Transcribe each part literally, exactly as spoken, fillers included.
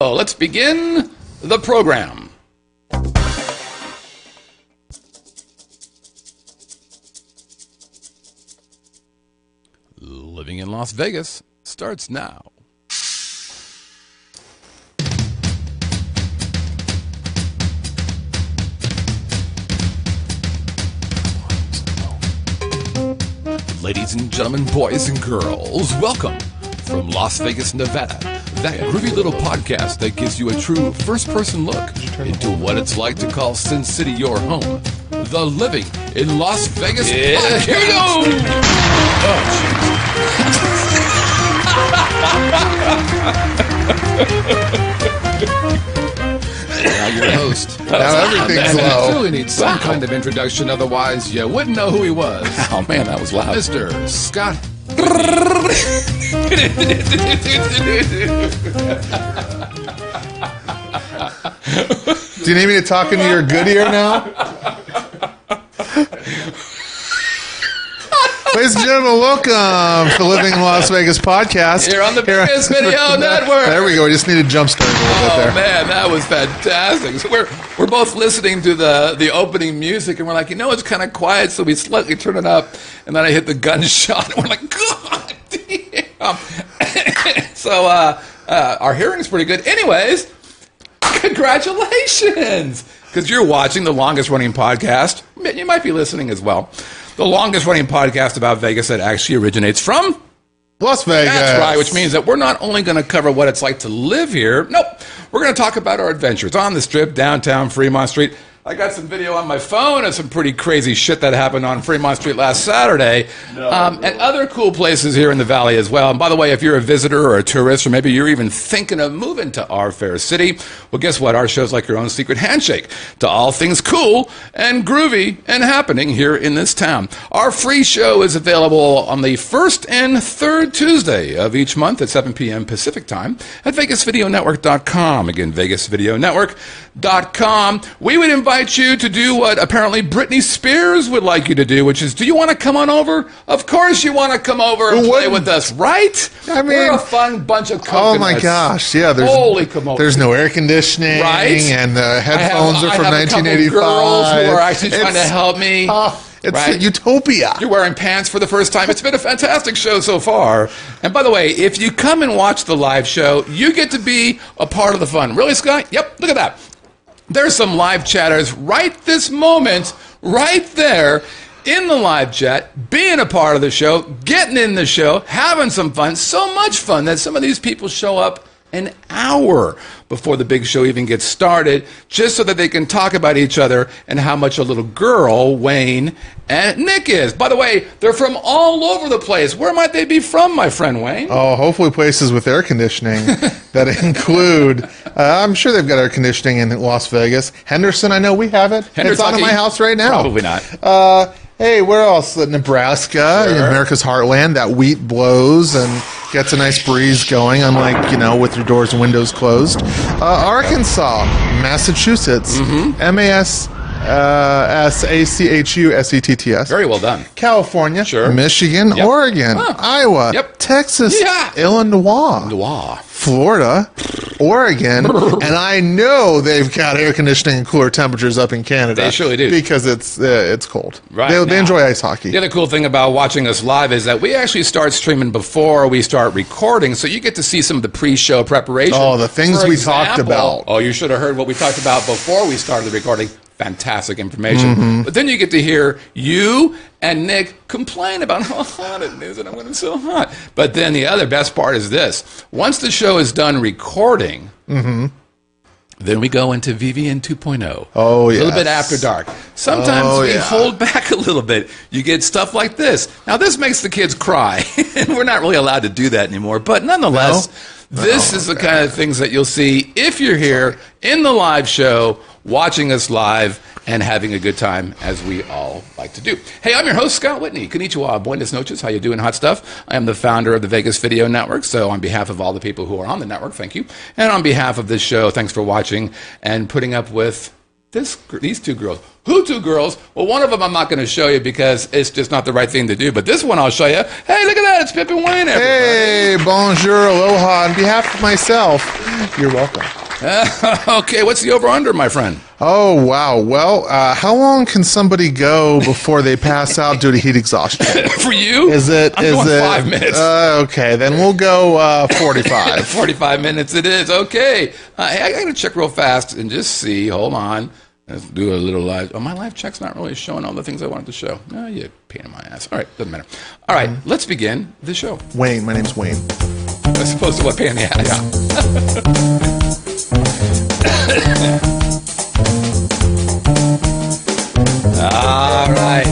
So let's begin the program. Living in Las Vegas starts now. Ladies and gentlemen, boys and girls, welcome from Las Vegas, Nevada. That groovy little podcast that gives you a true first-person look into what it's like to call Sin City your home. The Living in Las Vegas. Yeah. Here we go! Oh, now you're the host. Now everything's low. You truly need some wow. kind of introduction, otherwise you wouldn't know who he was. Oh, man, that was loud. Mister Scott. Do you need me to talk into your good ear now? Ladies and gentlemen, welcome to Living in Las Vegas podcast. Here on the Vegas Video Network. There we go. We just need a jump start a little oh, bit there. Oh, man, that was fantastic. So we're we're both listening to the, the opening music, and we're like, you know, it's kind of quiet, so we slightly turn it up, and then I hit the gunshot, and we're like, God damn. So uh, uh, our hearing is pretty good. Anyways, congratulations, because you're watching the longest-running podcast. You might be listening as well. The longest-running podcast about Vegas that actually originates from Las Vegas. That's right, which means that we're not only going to cover what it's like to live here. Nope, we're going to talk about our adventures on the Strip, downtown Fremont Street. I got some video on my phone of some pretty crazy shit that happened on Fremont Street last Saturday, no, um, really. and other cool places here in the Valley as well. And by the way, if you're a visitor or a tourist, or maybe you're even thinking of moving to our fair city, well, guess what? Our show's like your own secret handshake to all things cool and groovy and happening here in this town. Our free show is available on the first and third Tuesday of each month at seven p m Pacific Time at Vegas Video Network dot com. Again, Vegas Video Network dot com. We would invite you to do what apparently Britney Spears would like you to do, which is, do you want to come on over? Of course you want to come over and play with us, right? I mean, we're a fun bunch of coconuts. Oh my gosh, yeah. There's, Holy come over. There's no air conditioning, right? And the headphones have, are from nineteen eighty-five. Girls who are actually trying it's, to help me. Uh, It's right? a utopia. You're wearing pants for the first time. It's been a fantastic show so far. And by the way, if you come and watch the live show, you get to be a part of the fun. Really, Scott? Yep, look at that. There's some live chatters right this moment, right there in the live chat, being a part of the show, getting in the show, having some fun, so much fun that some of these people show up an hour before the big show even gets started, just so that they can talk about each other and how much a little girl Wayne and Nick is. By the way, they're from all over the place. Where might they be from, my friend Wayne? Oh, hopefully places with air conditioning that include, uh, I'm sure they've got air conditioning in Las Vegas. Henderson, I know we have it. It's on in my house right now. Probably not. Uh, Hey, where else? Nebraska, sure. America's heartland. That wheat blows and gets a nice breeze going, unlike, you know, with your doors and windows closed. Uh, Arkansas, Massachusetts, mm-hmm. M A S Uh, S A C H U S E T T S. Very well done. California. Sure. Michigan. Yep. Oregon. Huh. Iowa. Yep. Texas. Yeah. Illinois. Illinois. Florida. Oregon. And I know they've got air conditioning and cooler temperatures up in Canada. They surely do. Because it's, uh, it's cold. Right. They, they enjoy ice hockey. The other cool thing about watching us live is that we actually start streaming before we start recording, so you get to see some of the pre-show preparation. Oh, the things For we example, talked about. Oh, you should have heard what we talked about before we started recording. Fantastic information. Mm-hmm. But then you get to hear you and Nick complain about how hot it is and I'm getting so hot. But then the other best part is this. Once the show is done recording, mm-hmm. then we go into V V N two point oh. Oh, yeah. A little bit after dark. Sometimes oh, we yeah. hold back a little bit. You get stuff like this. Now, this makes the kids cry. We're not really allowed to do that anymore. But nonetheless, no? this oh, is the okay. kind of things that you'll see if you're here in the live show, watching us live and having a good time, as we all like to do. Hey, I'm your host, Scott Whitney. Konnichiwa, buenas noches, how you doing, hot stuff? I am the founder of the Vegas Video Network, so on behalf of all the people who are on the network, thank you. And on behalf of this show, thanks for watching and putting up with this, these two girls. Who two girls? Well, one of them I'm not going to show you because it's just not the right thing to do. But this one I'll show you. Hey, look at that. It's Pip and Wayne, everybody. Hey, bonjour, aloha. On behalf of myself, you're welcome. Uh, okay, what's the over-under, my friend? Oh, wow. Well, uh, how long can somebody go before they pass out due to heat exhaustion? For you? Is it? I'm is going it, five minutes. Uh, okay, then we'll go uh, forty-five. forty-five minutes it is. Okay. Uh, hey, I got to check real fast and just see. Hold on. Let's do a little live. Oh, my live check's not really showing all the things I wanted to show. Oh, you pain in my ass. All right, doesn't matter. All right, mm-hmm. Let's begin the show. Wayne, my name's Wayne. I suppose to what pain in the ass. All right.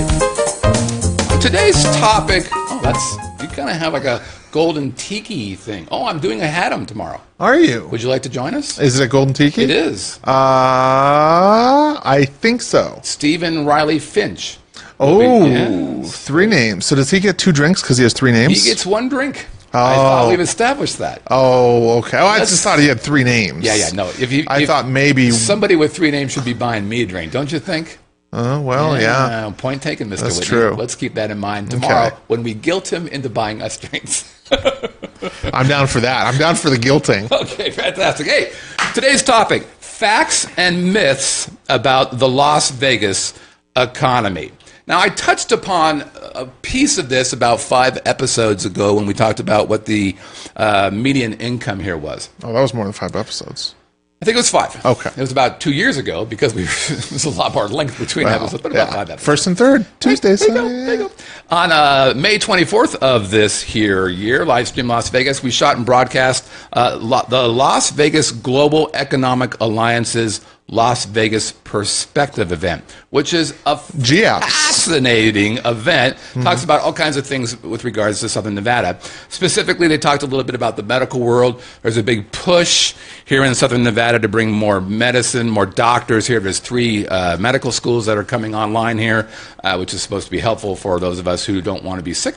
On today's topic. Oh, that's you kind of have like a Golden Tiki thing. Oh, I'm doing a Haddam tomorrow. Are you? Would you like to join us? Is it a Golden Tiki? It is. Uh, I think so. Stephen Riley Finch. Oh, yes. Three names. So does he get two drinks because he has three names? He gets one drink. Oh. I thought we've established that. Oh, okay. Well, I just thought he had three names. Yeah, yeah, no. If you, I if thought maybe... Somebody with three names should be buying me a drink, don't you think? Oh, uh, well, yeah. yeah. Point taken, Mister That's Whitney. True. Let's keep that in mind tomorrow okay. when we guilt him into buying us drinks. I'm down for that. I'm down for the guilting. Okay, fantastic. Hey, today's topic, facts and myths about the Las Vegas economy. Now, I touched upon a piece of this about five episodes ago when we talked about what the uh, median income here was. Oh, that was more than five episodes. I think it was five. Okay. It was about two years ago because we there's a lot more length between wow. episodes, but yeah. about five episodes. First and third, Tuesdays. There, there you go, there you go. On uh, May twenty-fourth of this here year, Livestream Las Vegas, we shot and broadcast uh, La- the Las Vegas Global Economic Alliance's Las Vegas Perspective event, which is a G X. Fascinating event. Mm-hmm. Talks about all kinds of things with regards to Southern Nevada. Specifically, they talked a little bit about the medical world. There's a big push here in Southern Nevada to bring more medicine, more doctors here. There's three uh, medical schools that are coming online here, uh, which is supposed to be helpful for those of us who don't want to be sick.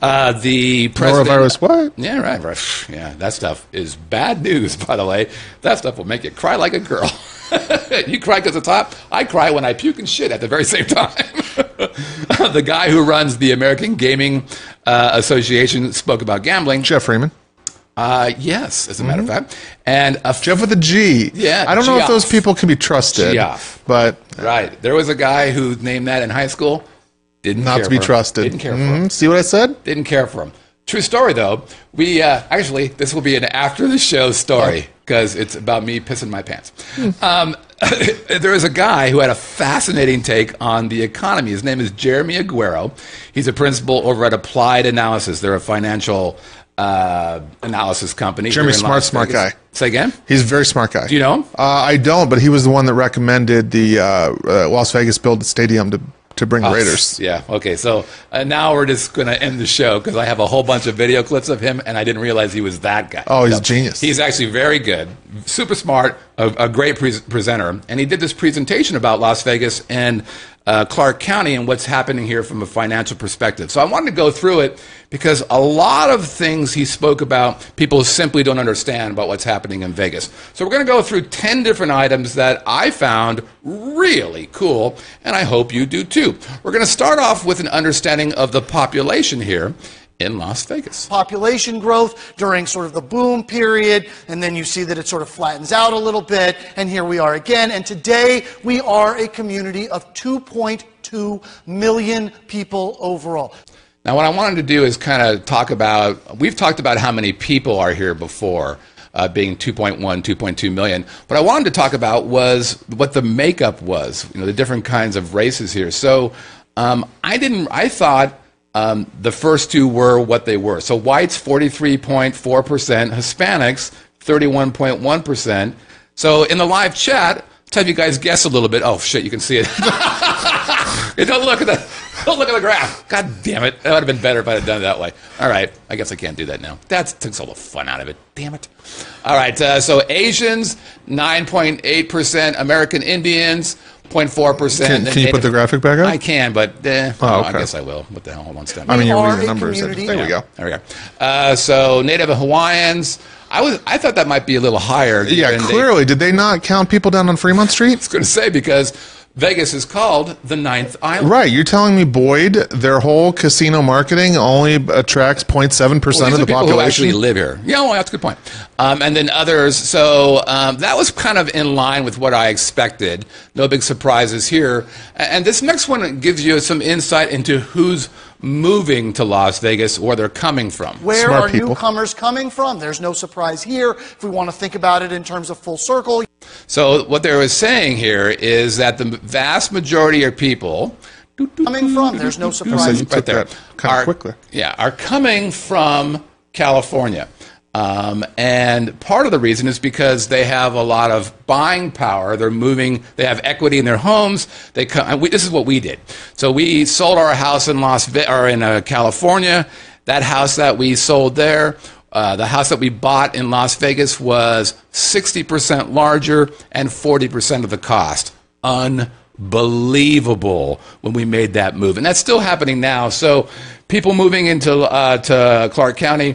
uh, the president, Norovirus what? Yeah, right, right. Yeah, that stuff is bad news, by the way. That stuff will make you cry like a girl. You cry because it's hot. I cry when I puke and shit at the very same time. The guy who runs the American Gaming uh, Association spoke about gambling. Jeff Freeman. Uh, yes, as a mm-hmm. matter of fact. And a f- Jeff with a G. Yeah, I don't G-off. know if those people can be trusted. G-off. But right, there was a guy who named that in high school. Didn't not care to be for trusted. Him. Didn't care mm-hmm. for him. See what I said? Didn't care for him. True story though. We uh, actually this will be an after the show story. Oh. Because it's about me pissing my pants. Um, there was a guy who had a fascinating take on the economy. His name is Jeremy Aguero. He's a principal over at Applied Analysis. They're a financial uh, analysis company. Jeremy's a smart, smart guy. Say again? He's a very smart guy. Do you know him? Uh, I don't, but he was the one that recommended the uh, uh, Las Vegas build a stadium to to bring the Raiders. Yeah, okay, so uh, now we're just going to end the show because I have a whole bunch of video clips of him, and I didn't realize he was that guy. Oh, he's so, a genius. He's actually very good, super smart, a, a great pre- presenter, and he did this presentation about Las Vegas and uh, Clark County and what's happening here from a financial perspective. So I wanted to go through it because a lot of things he spoke about, people simply don't understand about what's happening in Vegas. So we're going to go through ten different items that I found really cool, and I hope you do too. We're going to start off with an understanding of the population here in Las Vegas. Population growth during sort of the boom period, and then you see that it sort of flattens out a little bit, and here we are again, and today we are a community of two point two million people overall. Now what I wanted to do is kind of talk about, we've talked about how many people are here before, uh, being two point one, two point two million. What I wanted to talk about was what the makeup was, you know, the different kinds of races here. So um, I didn't, I thought, Um, the first two were what they were. So whites, forty-three point four percent, Hispanics, thirty-one point one percent. So in the live chat, I'll have you guys guess a little bit. Oh, shit, you can see it. don't, look at the, don't look at the graph. God damn it. That would have been better if I had done it that way. All right, I guess I can't do that now. That took all the fun out of it. Damn it. All right, uh, so Asians, nine point eight percent, American Indians, zero point four percent. Can, can you put the graphic back up? I can, but eh, oh, no, okay. I guess I will. What the hell? Hold on a second. I mean, you'll read the numbers. There yeah. we go. There we go. Uh, so Native Hawaiians. I was. I thought that might be a little higher. Yeah, clearly. They, Did they not count people down on Fremont Street? I was going to say, because Vegas is called the Ninth Island. Right. You're telling me Boyd, their whole casino marketing only attracts zero point seven percent well, of the population? Who actually live here. Yeah, well, that's a good point. Um, and then others. So um, that was kind of in line with what I expected. No big surprises here. And this next one gives you some insight into who's moving to Las Vegas, or they're coming from. Where Smart are people. Newcomers coming from? There's no surprise here if we want to think about it in terms of full circle. So what they were saying here is that the vast majority of people coming from, there's no surprise right there, kind of quickly. Yeah, are coming from California. Um, and part of the reason is because they have a lot of buying power. They're moving. They have equity in their homes. They come, we, this is what we did. So we sold our house in Las Ve- or in uh, California. That house that we sold there, uh, the house that we bought in Las Vegas was sixty percent larger and forty percent of the cost. Unbelievable when we made that move. And that's still happening now. So people moving into uh, to Clark County,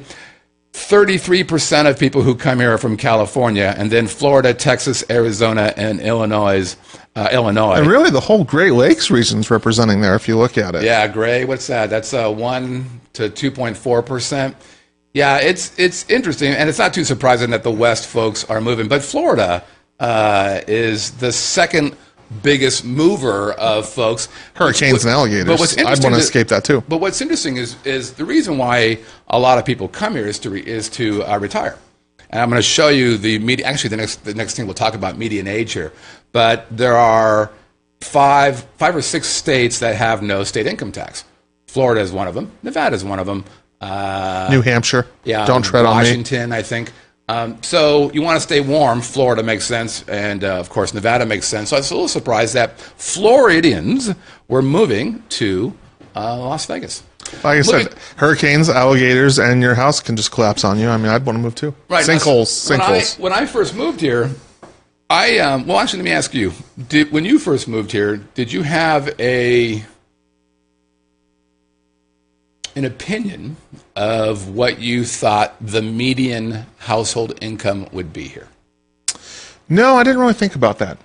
thirty-three percent of people who come here are from California, and then Florida, Texas, Arizona, and Illinois. Uh, Illinois. And really the whole Great Lakes region's representing there if you look at it. Yeah, Gray, what's that? That's uh, one to two point four percent. Yeah, it's, it's interesting, and it's not too surprising that the West folks are moving. But Florida uh, is the second biggest mover of folks. Hurricanes what, and alligators. But what's I'd want to escape that too. But what's interesting is is the reason why a lot of people come here is to re, is to uh, retire. And I'm going to show you the media. Actually, the next the next thing we'll talk about median age here. But there are five five or six states that have no state income tax. Florida is one of them. Nevada is one of them. Uh, New Hampshire. Yeah. Don't tread on me. Washington, I think. Um, so you want to stay warm. Florida makes sense, and uh, of course Nevada makes sense. So I was a little surprised that Floridians were moving to uh, Las Vegas. Like I moving, said, hurricanes, alligators, and your house can just collapse on you. I mean, I'd want to move too. Right, sinkholes, sinkholes. When I, when I first moved here, I um, well, actually, let me ask you: did, when you first moved here, did you have a an opinion of what you thought the median household income would be here? No, I didn't really think about that.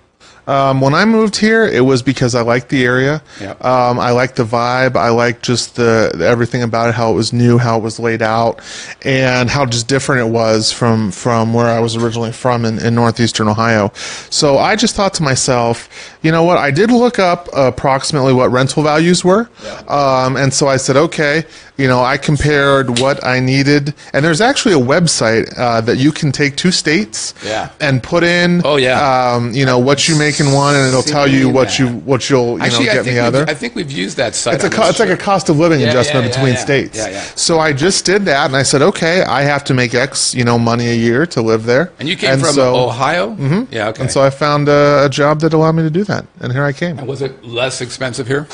Um, when I moved here, it was because I liked the area. Yep. Um, I liked the vibe. I liked just the, the everything about it, how it was new, how it was laid out, and how just different it was from, from where I was originally from in, in northeastern Ohio. So I just thought to myself, you know what? I did look up approximately what rental values were, yeah. um, and so I said, okay, you know, I compared what I needed, and there's actually a website uh, that you can take two states yeah. and put in, oh, yeah. um, you know, what you make. In one, and it'll tell you what that. you what you'll you Actually, know get in the other. I think we've used that site. It's a co- it's like a cost of living yeah, adjustment yeah, yeah, between yeah, yeah. states. Yeah, yeah. So I just did that, and I said, okay, I have to make X you know money a year to live there. And you came and from so, Ohio? Mm-hmm. Yeah. Okay. And so I found a, a job that allowed me to do that, and here I came. And was it less expensive here?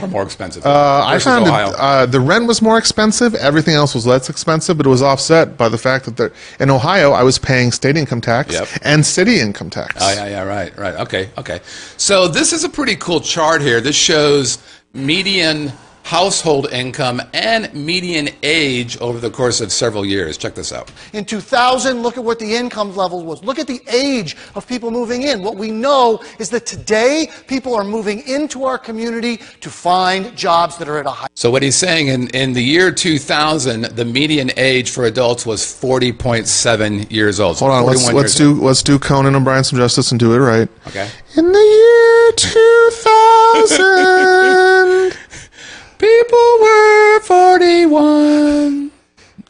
Or more expensive? Uh, I found it, uh, the rent was more expensive. Everything else was less expensive, but it was offset by the fact that in Ohio I was paying state income tax yep. and city income tax. Oh yeah, yeah, right, right. Okay, okay. So this is a pretty cool chart here. This shows median household income and median age over the course of several years. Check this out. In two thousand, look at what the income level was. Look at the age of people moving in. What we know is that today, people are moving into our community to find jobs that are at a high... So what he's saying, in, in the year two thousand, the median age for adults was forty point seven years old. So Hold on, let's, let's, do, let's do Conan O'Brien some justice and do it right. Okay. In the year two thousand... people were forty-one.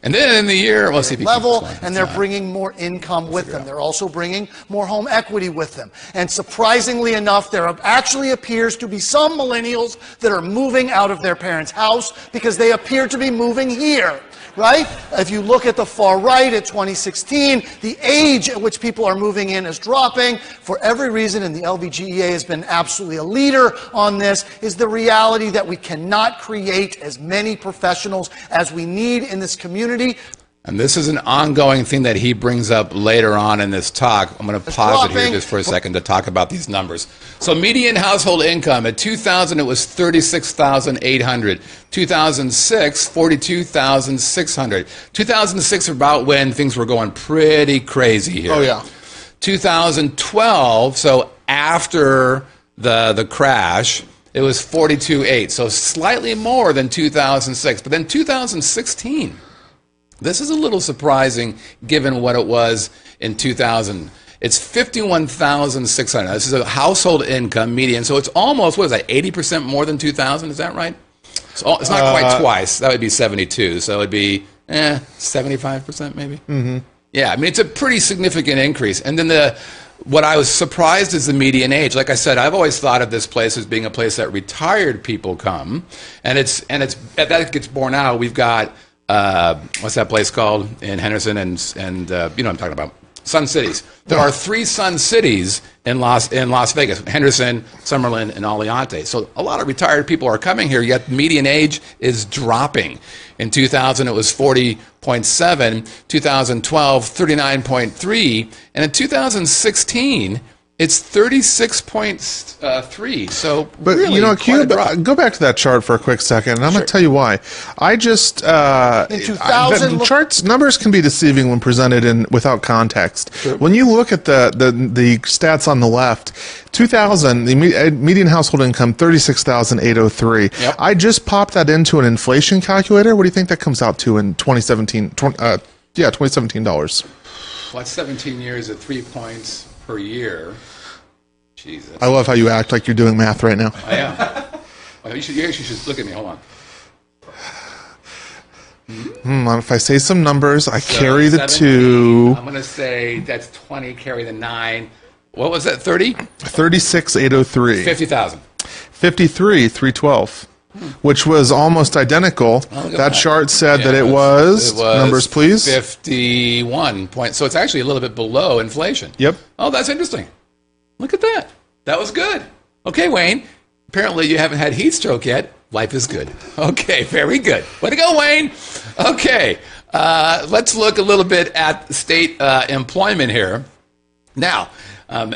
And then in the year, well, see if you level, and they're bringing more income with them. They're also bringing more home equity with them. And surprisingly enough, there actually appears to be some millennials that are moving out of their parents' house because they appear to be moving here. Right? If you look at the far right at twenty sixteen, the age at which people are moving in is dropping for every reason, and the L V G E A has been absolutely a leader on this, is the reality that we cannot create as many professionals as we need in this community. And this is an ongoing thing that he brings up later on in this talk. I'm going to pause it here just for a second to talk about these numbers. So median household income, at two thousand, it was thirty-six thousand eight hundred dollars. two thousand six, forty-two thousand six hundred dollars. two thousand six, about when things were going pretty crazy here. Oh, yeah. two thousand twelve, so after the, the crash, it was forty-two thousand eight hundred dollars. So slightly more than two thousand six. But then two thousand sixteen... this is a little surprising given what it was in two thousand. It's fifty-one thousand six hundred dollars. This is a household income median, so it's almost, what is that, eighty percent more than two thousand? Is that right? It's, all, it's not uh, quite twice. That would be seventy-two. So it would be eh, seventy-five percent maybe? Mm-hmm. Yeah, I mean, it's a pretty significant increase. And then the what I was surprised is the median age. Like I said, I've always thought of this place as being a place that retired people come, and it's and it's that gets borne out. We've got... Uh, what's that place called in Henderson and, and uh, you know what I'm talking about, Sun Cities. There are three Sun Cities in Las, in Las Vegas, Henderson, Summerlin, and Aliante. So a lot of retired people are coming here, yet median age is dropping. In two thousand, it was forty point seven, two thousand twelve, thirty-nine point three, and in two thousand sixteen, it's thirty-six point three, so but really you know, Q, go back to that chart for a quick second, and I'm sure. going to tell you why. I just uh, in two thousand, I, charts numbers can be deceiving when presented in without context. Sure. When you look at the, the the stats on the left, two thousand the median household income thirty-six thousand eight hundred three. Yep. I just popped that into an inflation calculator. What do you think that comes out to in twenty seventeen? twenty, uh, yeah, twenty seventeen dollars. Well, that's seventeen years at three points per year. Jesus. I love how you act like you're doing math right now. I am. Well, you, should, you actually should look at me. Hold on. Mm, if I say some numbers, I so carry the two. I'm going to say that's twenty, carry the nine. What was that, thirty? thirty-six thousand eight hundred three. fifty thousand. fifty-three thousand three hundred twelve. Which was almost identical. Oh, that chart said yeah, that it was, it was numbers please fifty-one point. So it's actually a little bit below inflation. Yep. Oh, that's interesting. Look at that. That was good. Okay, Wayne. Apparently you haven't had heat stroke yet. Life is good. Okay, very good. Way to go, Wayne. Okay, uh, let's look a little bit at state uh, employment here. Now, um,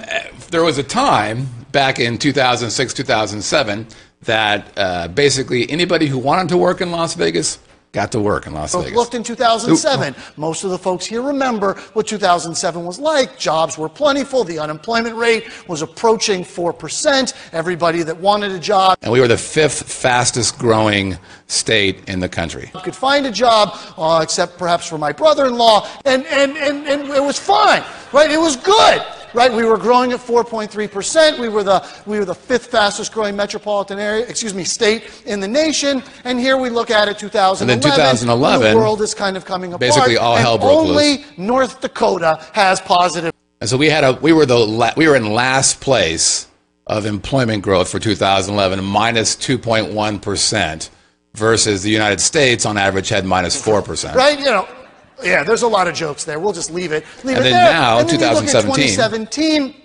there was a time back in two thousand six, two thousand seven. That uh, basically anybody who wanted to work in Las Vegas got to work in Las Vegas. Looked in two thousand seven. Most of the folks here remember what two thousand seven was like. Jobs were plentiful. The unemployment rate was approaching four percent. Everybody that wanted a job. And we were the fifth fastest growing state in the country. Could find a job, uh, except perhaps for my brother-in-law, and, and, and, and it was fine, right? It was good. Right, we were growing at four point three percent. We were the we were the fifth fastest growing metropolitan area, excuse me, state in the nation. And here we look at it, two thousand eleven. And then two thousand eleven, the world is kind of coming apart. Basically, all hell broke loose. Only North Dakota has positive. And so we had a we were the la, we were in last place of employment growth for two thousand eleven, minus two point one percent, versus the United States on average had minus four percent. Right, you know. Yeah, there's a lot of jokes there. We'll just leave it. Leave and it then there. Now, and then twenty seventeen. You look at twenty seventeen,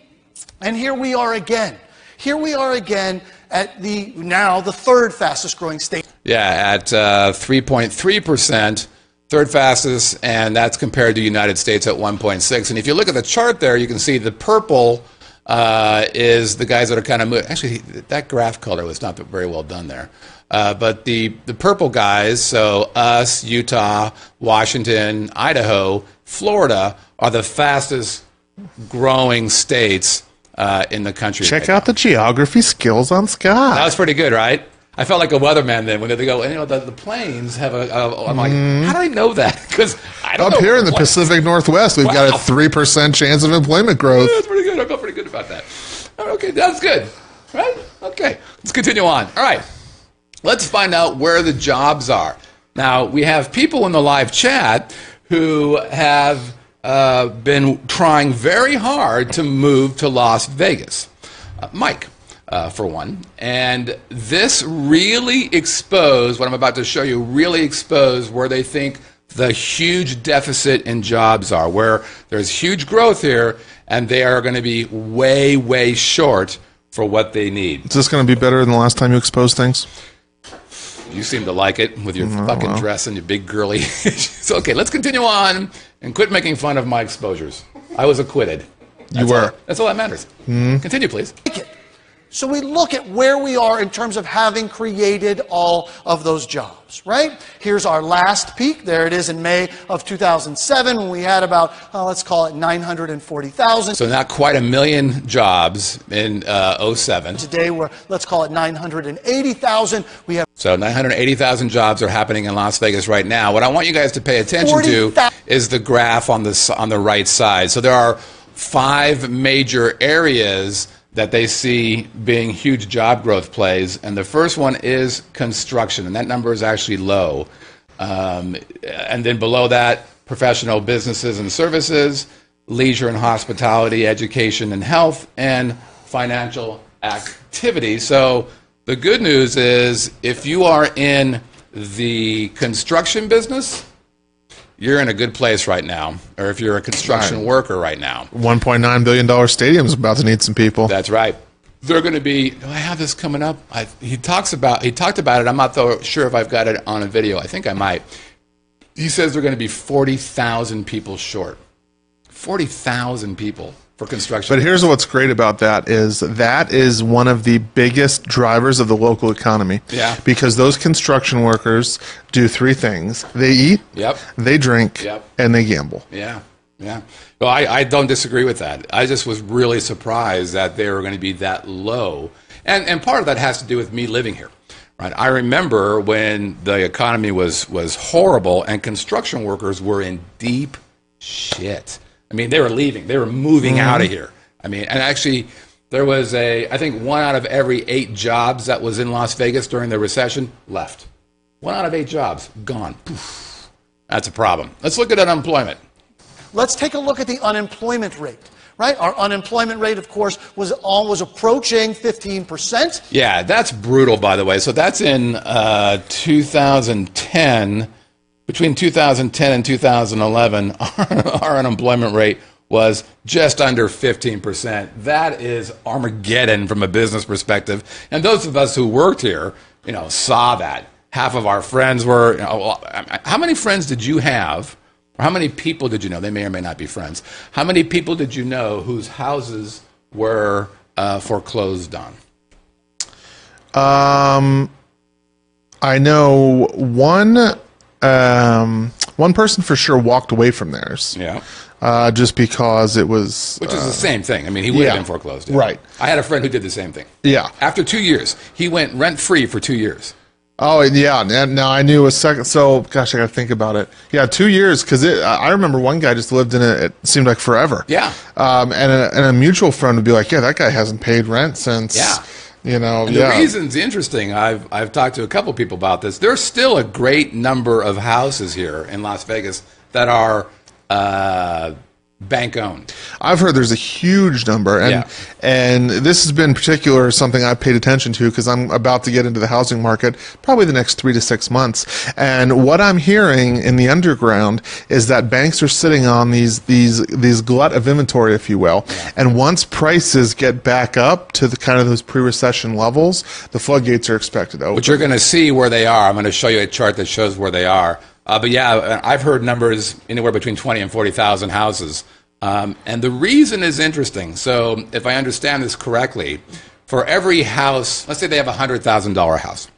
and here we are again. Here we are again at the now the third fastest growing state. Yeah, at uh, three point three percent, third fastest, and that's compared to the United States at one point six. And if you look at the chart there, you can see the purple uh, is the guys that are kind of moving. Actually, that graph color was not very well done there. Uh, but the, the purple guys, so us, Utah, Washington, Idaho, Florida, are the fastest growing states uh, in the country. Check right out now. The geography skills on Scott. That was pretty good, right? I felt like a weatherman then when they go, you know, the, the plains have a, a I'm like, mm. How do I know that? Because I don't Up know. Up here in the plains. Pacific Northwest, we've wow. got a three percent chance of employment growth. Yeah, that's pretty good. I felt pretty good about that. Okay, that's good. Right? Okay. Let's continue on. All right. Let's find out where the jobs are. Now, we have people in the live chat who have uh, been trying very hard to move to Las Vegas. Uh, Mike, uh, for one. And this really exposed, what I'm about to show you, really exposed where they think the huge deficit in jobs are, where there's huge growth here, and they are going to be way, way short for what they need. Is this going to be better than the last time you exposed things? You seem to like it with your mm, fucking well. dress and your big girly. So, okay, let's continue on and quit making fun of my exposures. I was acquitted. That's you were. All, that's all that matters. Mm. Continue, please. So we look at where we are in terms of having created all of those jobs, right? Here's our last peak. There it is in May of two thousand seven when we had about, uh, let's call it nine hundred forty thousand. So not quite a million jobs in uh, oh seven. Today we're, let's call it nine hundred eighty thousand. We have So nine hundred eighty thousand jobs are happening in Las Vegas right now. What I want you guys to pay attention to is the graph on the, on the right side. So there are five major areas that they see being huge job growth plays, and the first one is construction, and that number is actually low. Um, and then below that, professional businesses and services, leisure and hospitality, education and health, and financial activity. So the good news is if you are in the construction business, you're in a good place right now, or if you're a construction right. worker right now. one point nine billion dollar stadium's about to need some people. That's right. They're going to be. Do I have this coming up? I, he talks about. He talked about it. I'm not though sure if I've got it on a video. I think I might. He says they're going to be forty thousand people short. forty thousand people for construction. But here's what's great about that is that is one of the biggest drivers of the local economy. Yeah. Because those construction workers do three things. They eat, yep. they drink, yep. and they gamble. Yeah, yeah. Well, I, I don't disagree with that. I just was really surprised that they were going to be that low. And, and part of that has to do with me living here. Right? I remember when the economy was, was horrible and construction workers were in deep shit. I mean, they were leaving. They were moving mm-hmm. out of here. I mean, and actually, there was a, I think one out of every eight jobs that was in Las Vegas during the recession left. One out of eight jobs, gone. Poof. That's a problem. Let's look at unemployment. Let's take a look at the unemployment rate, right? Our unemployment rate, of course, was almost approaching fifteen percent. Yeah, that's brutal, by the way. So that's in uh, two thousand ten. Between two thousand ten and two thousand eleven, our, our unemployment rate was just under fifteen percent. That is Armageddon from a business perspective. And those of us who worked here, you know, saw that. Half of our friends were, you know, how many friends did you have? Or how many people did you know? They may or may not be friends. How many people did you know whose houses were uh, foreclosed on? Um, I know one... Um, one person for sure walked away from theirs. Yeah. Uh, just because it was... Which is uh, the same thing. I mean, he would yeah. have been foreclosed. Yeah. Right. I had a friend who did the same thing. Yeah. After two years, he went rent-free for two years. Oh, yeah. Now, I knew a second... So, gosh, I got to think about it. Yeah, two years, because I remember one guy just lived in it, it seemed like forever. Yeah. Um, and, a, and a mutual friend would be like, yeah, that guy hasn't paid rent since... Yeah. You know, and the yeah. reason's interesting. I've, I've talked to a couple people about this. There's still a great number of houses here in Las Vegas that are uh, bank-owned. I've heard there's a huge number, and yeah. and this has been in particular something I've paid attention to because I'm about to get into the housing market probably the next three to six months. And what I'm hearing in the underground is that banks are sitting on these these these glut of inventory, if you will. Yeah. And once prices get back up to the kind of those pre-recession levels, the floodgates are expected to open. But you're going to see where they are. I'm going to show you a chart that shows where they are. Uh, but yeah, I've heard numbers anywhere between twenty and forty thousand houses, um, and the reason is interesting. So, if I understand this correctly, for every house, let's say they have a hundred thousand dollar house,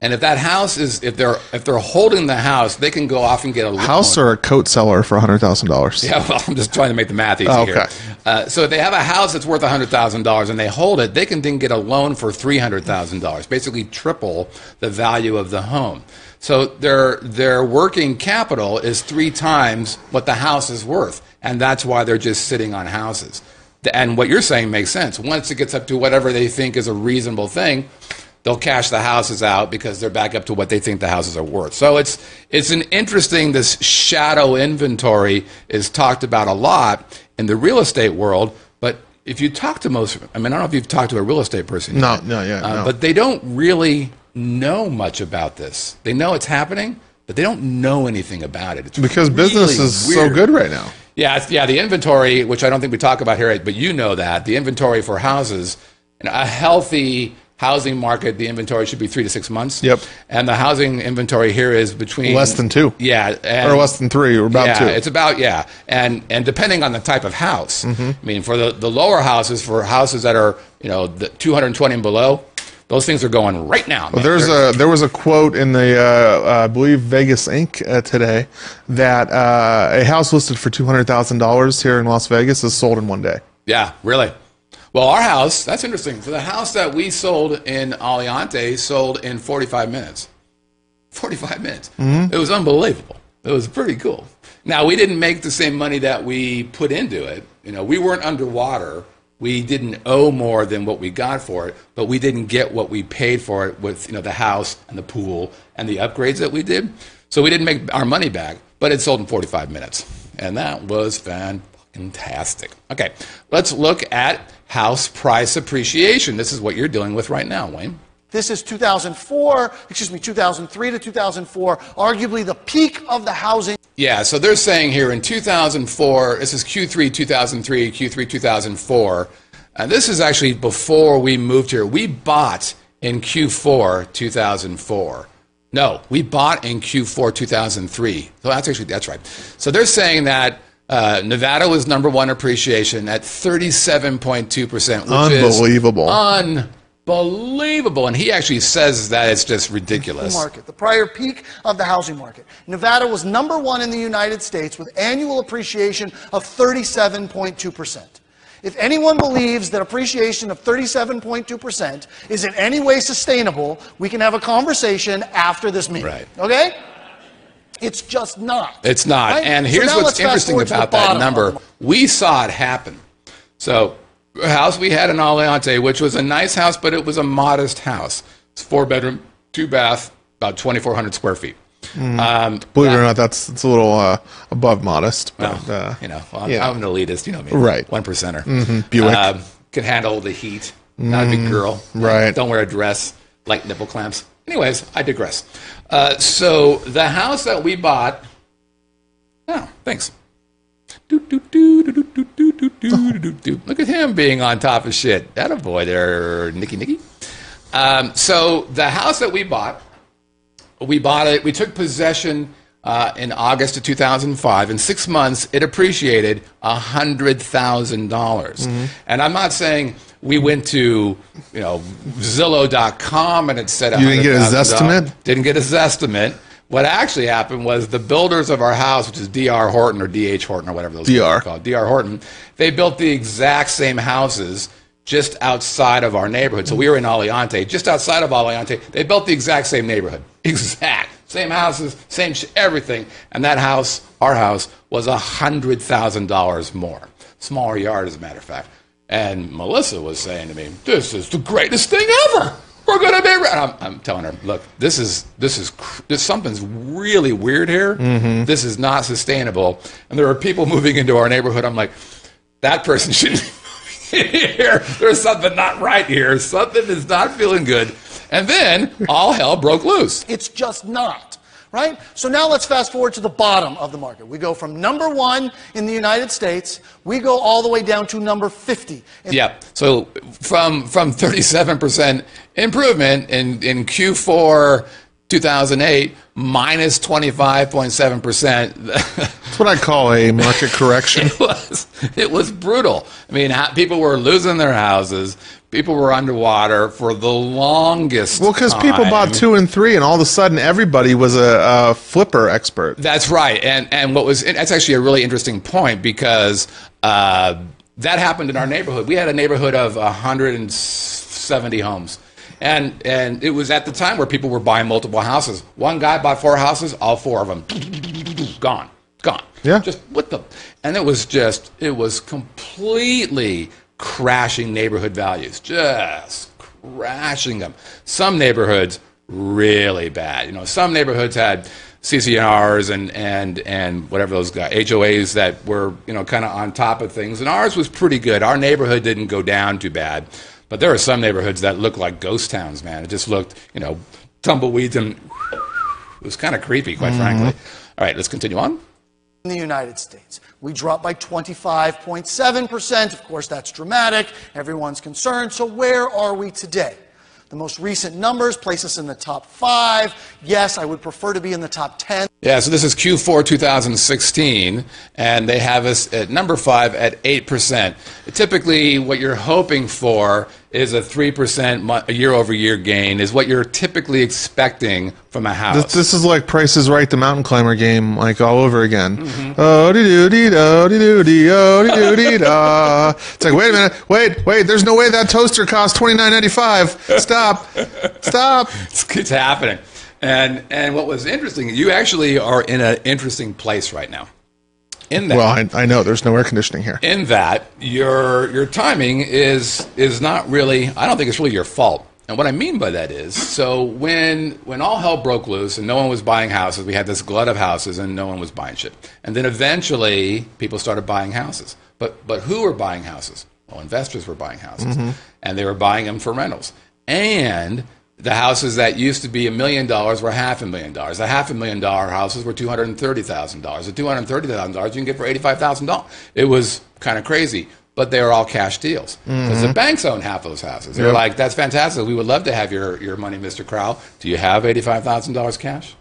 and if that house is if they're if they're holding the house, they can go off and get a house loan. Or a coat cellar for a hundred thousand dollars. Yeah, well, I'm just trying to make the math easy oh, okay. here. Uh, so, if they have a house that's worth a hundred thousand dollars and they hold it, they can then get a loan for three hundred thousand dollars, basically triple the value of the home. So their their working capital is three times what the house is worth, and that's why they're just sitting on houses. And what you're saying makes sense. Once it gets up to whatever they think is a reasonable thing, they'll cash the houses out because they're back up to what they think the houses are worth. So it's it's an interesting, this shadow inventory is talked about a lot in the real estate world, but if you talk to most, I mean, I don't know if you've talked to a real estate person. No, yet, no, yeah, uh, no. But they don't really know much about this. They know it's happening, but they don't know anything about it. It's because really business is weird. So good right now. Yeah, yeah. The inventory, which I don't think we talk about here, but you know that the inventory for houses, and a healthy housing market, the inventory should be three to six months. Yep. And the housing inventory here is between less than two. Yeah. And, or less than three, or about yeah, two. It's about yeah. And and depending on the type of house. Mm-hmm. I mean, for the, the lower houses, for houses that are, you know, the two hundred twenty and below, those things are going right now. Well, there's a there was a quote in the uh, uh, I believe Vegas Incorporated uh, today that uh, a house listed for two hundred thousand dollars here in Las Vegas is sold in one day. Yeah, really. Well, our house, that's interesting. So the house that we sold in Aliante sold in forty five minutes. Forty five minutes. Mm-hmm. It was unbelievable. It was pretty cool. Now, we didn't make the same money that we put into it. You know, we weren't underwater. We didn't owe more than what we got for it, but we didn't get what we paid for it with, you know, the house and the pool and the upgrades that we did. So we didn't make our money back, but it sold in forty-five minutes. And that was fantastic. Okay, let's look at house price appreciation. This is what you're dealing with right now, Wayne. This is two thousand four, excuse me, two thousand three to two thousand four, arguably the peak of the housing. Yeah, so they're saying here in two thousand four, this is Q three two thousand three, Q three two thousand four, and this is actually before we moved here. We bought in Q four two thousand four. No, we bought in Q four two thousand three. So that's actually, that's right. So they're saying that Uh, Nevada was number one appreciation at thirty-seven point two percent, which unbelievable. Is unbelievable. Believable, and he actually says that it's just ridiculous. Market, the prior peak of the housing market. Nevada was number one in the United States with annual appreciation of thirty-seven point two percent. If anyone believes that appreciation of thirty-seven point two percent is in any way sustainable, we can have a conversation after this meeting. Right. Okay? It's just not. It's not. Right? And here's so what's interesting about that number. We saw it happen. So a house we had in Aliante, which was a nice house, but it was a modest house. It's four bedroom, two bath, about twenty-four hundred square feet. Mm. Um, Believe it or not, that's it's a little uh, above modest. But, well, uh, you know, well, I'm, yeah. I'm an elitist. You know me, right? One percenter. Mm-hmm. Buick uh, can handle the heat. Not mm-hmm. a big girl. Right. Don't wear a dress. Like nipple clamps. Anyways, I digress. Uh, so the house that we bought. Oh, thanks. Do, do, do, do, do, do, do, do, do, do. Look at him being on top of shit. That a boy there, Nicky Nicky. Um, so the house that we bought, we bought it. We took possession uh, in August of two thousand five. In six months, it appreciated one hundred thousand dollars. Mm-hmm. And I'm not saying we went to, you know, Zillow dot com and it said you didn't get a Zestimate? Didn't get a Zestimate. What actually happened was the builders of our house, which is D R Horton or D H Horton or whatever those people are called, D R Horton, they built the exact same houses just outside of our neighborhood. So we were in Aliante, just outside of Aliante. They built the exact same neighborhood, exact same houses, same sh everything. And that house, our house, was a hundred thousand dollars more, smaller yard, as a matter of fact. And Melissa was saying to me, "This is the greatest thing ever. We're gonna be." I'm, I'm telling her, "Look, this is this is this something's really weird here. Mm-hmm. This is not sustainable." And there are people moving into our neighborhood. I'm like, that person shouldn't be here. There's something not right here. Something is not feeling good. And then all hell broke loose. It's just not. Right? So now let's fast forward to the bottom of the market. We go from number one in the United States, we go all the way down to number fifty. Yeah, so from from thirty-seven percent improvement in, in Q four two thousand eight, minus twenty-five point seven percent. That's what I call a market correction. It was, it was brutal. I mean, people were losing their houses. People were underwater for the longest well, cause time. Well, because people bought two and three, and all of a sudden everybody was a, a flipper expert. That's right. And and what was that's actually a really interesting point, because uh, that happened in our neighborhood. We had a neighborhood of one hundred seventy homes. And and it was at the time where people were buying multiple houses. One guy bought four houses, all four of them gone, gone. Yeah. Just what the? And it was just, it was completely crashing neighborhood values, just crashing them. Some neighborhoods really bad. You know, some neighborhoods had C C N Rs and and and whatever those guys, H O As that were, you know, kind of on top of things. And ours was pretty good. Our neighborhood didn't go down too bad, but there are some neighborhoods that looked like ghost towns, man. It just looked, you know, tumbleweeds, and it was kind of creepy, quite mm-hmm. frankly. All right, let's continue on. In the United States, we dropped by twenty-five point seven percent. Of course, that's dramatic. Everyone's concerned. So where are we today? The most recent numbers place us in the top five. Yes, I would prefer to be in the top ten. Yeah, so this is Q four two thousand sixteen, and they have us at number five at eight percent. Typically, what you're hoping for is a three percent year-over-year gain, is what you're typically expecting from a house. This, this is like Price is Right, the mountain climber game, like all over again. Mm-hmm. Oh, dee-doo-dee-do, dee-doo-dee-do, dee-doo-dee-da. It's like, wait a minute, wait, wait, there's no way that toaster costs twenty-nine ninety-five. Stop, stop. It's, it's happening. And, and what was interesting, you actually are in an interesting place right now. In that, well, I, I know there's no air conditioning here. In that your your timing is is not really. I don't think it's really your fault. And what I mean by that is, so when when all hell broke loose and no one was buying houses, we had this glut of houses and no one was buying shit. And then eventually people started buying houses. But but who were buying houses? Well, investors were buying houses, mm-hmm. and they were buying them for rentals. And the houses that used to be a million dollars were half a million dollars. The half a million dollar houses were two hundred thirty thousand dollars. The two hundred thirty thousand dollars you can get for eighty-five thousand dollars. It was kind of crazy, but they were all cash deals. Because mm-hmm. the banks own half those houses. They're yep. like, that's fantastic. We would love to have your, your money, Mister Crowell. Do you have eighty-five thousand dollars cash?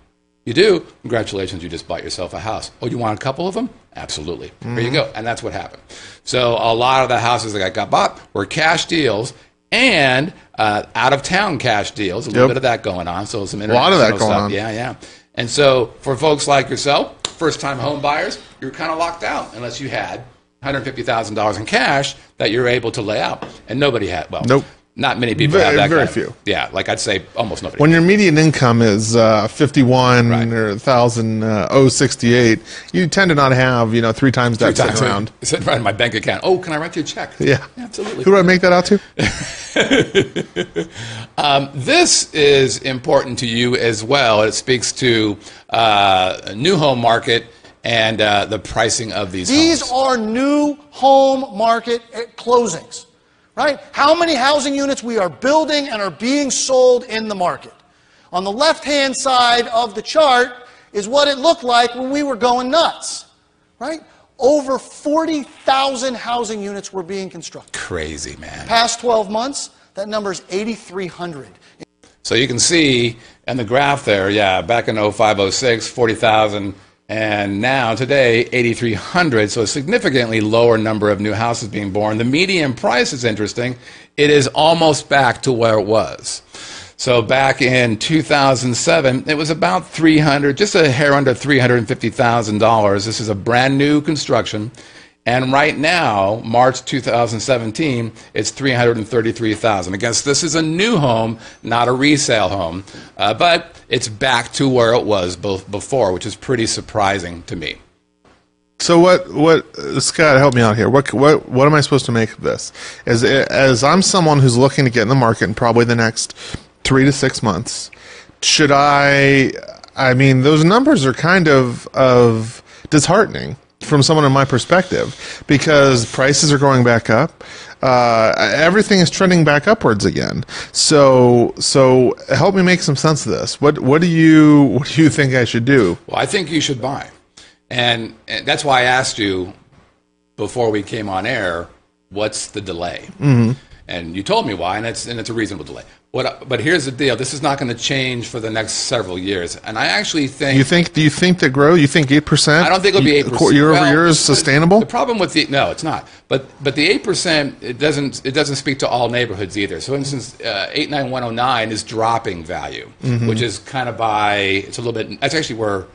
You do? Congratulations, you just bought yourself a house. Oh, you want a couple of them? Absolutely. Mm-hmm. There you go. And that's what happened. So a lot of the houses that got bought were cash deals, and uh, out-of-town cash deals, a little yep. bit of that going on. So some international a lot of that stuff. Going on. Yeah, yeah. And so for folks like yourself, first-time home buyers, you're kind of locked out unless you had one hundred fifty thousand dollars in cash that you're able to lay out. And nobody had, well, nope. not many people very, have that very kind few. Of, yeah, like I'd say almost nobody. When your median income is uh, fifty-one right. or one thousand sixty-eight, you tend to not have, you know, three times that sitting right. around. Sitting right in my bank account. Oh, can I write you a check? Yeah. yeah absolutely. Who do I make that out to? um, this is important to you as well. It speaks to uh, a new home market and uh, the pricing of these These homes. Are new home market closings. Right? How many housing units we are building and are being sold in the market. On the left-hand side of the chart is what it looked like when we were going nuts. Right? Over forty thousand housing units were being constructed. Crazy, man. Past twelve months, that number is eighty-three hundred. So you can see in the graph there, yeah, back in oh five oh six, forty thousand. And now, today, eighty-three hundred, so a significantly lower number of new houses being born. The median price is interesting. It is almost back to where it was. So back in two thousand seven, it was about three hundred, just a hair under three hundred fifty thousand dollars. This is a brand new construction. And right now, March two thousand seventeen, it's three hundred thirty-three thousand. I guess this is a new home, not a resale home, uh, but it's back to where it was both before, which is pretty surprising to me. So what? What? Uh, Scott, help me out here. What? What? What am I supposed to make of this? As as I'm someone who's looking to get in the market in probably the next three to six months, should I? I mean, those numbers are kind of of disheartening from someone in my perspective, because prices are going back up. Uh, everything is trending back upwards again. So, so help me make some sense of this. What, what do you, what do you think I should do? Well, I think you should buy, and, and that's why I asked you before we came on air, what's the delay? Mm-hmm. And you told me why, and it's and it's a reasonable delay. What, but here's the deal. This is not going to change for the next several years. And I actually think... You think, do you think they grow? You think eight percent? I don't think it'll be eight percent. Year over year is sustainable? The problem with the... No, it's not. But but the eight percent, it doesn't it doesn't speak to all neighborhoods either. So, for instance, uh, eight nine one oh nine is dropping value, mm-hmm. which is kind of by... It's a little bit... That's actually where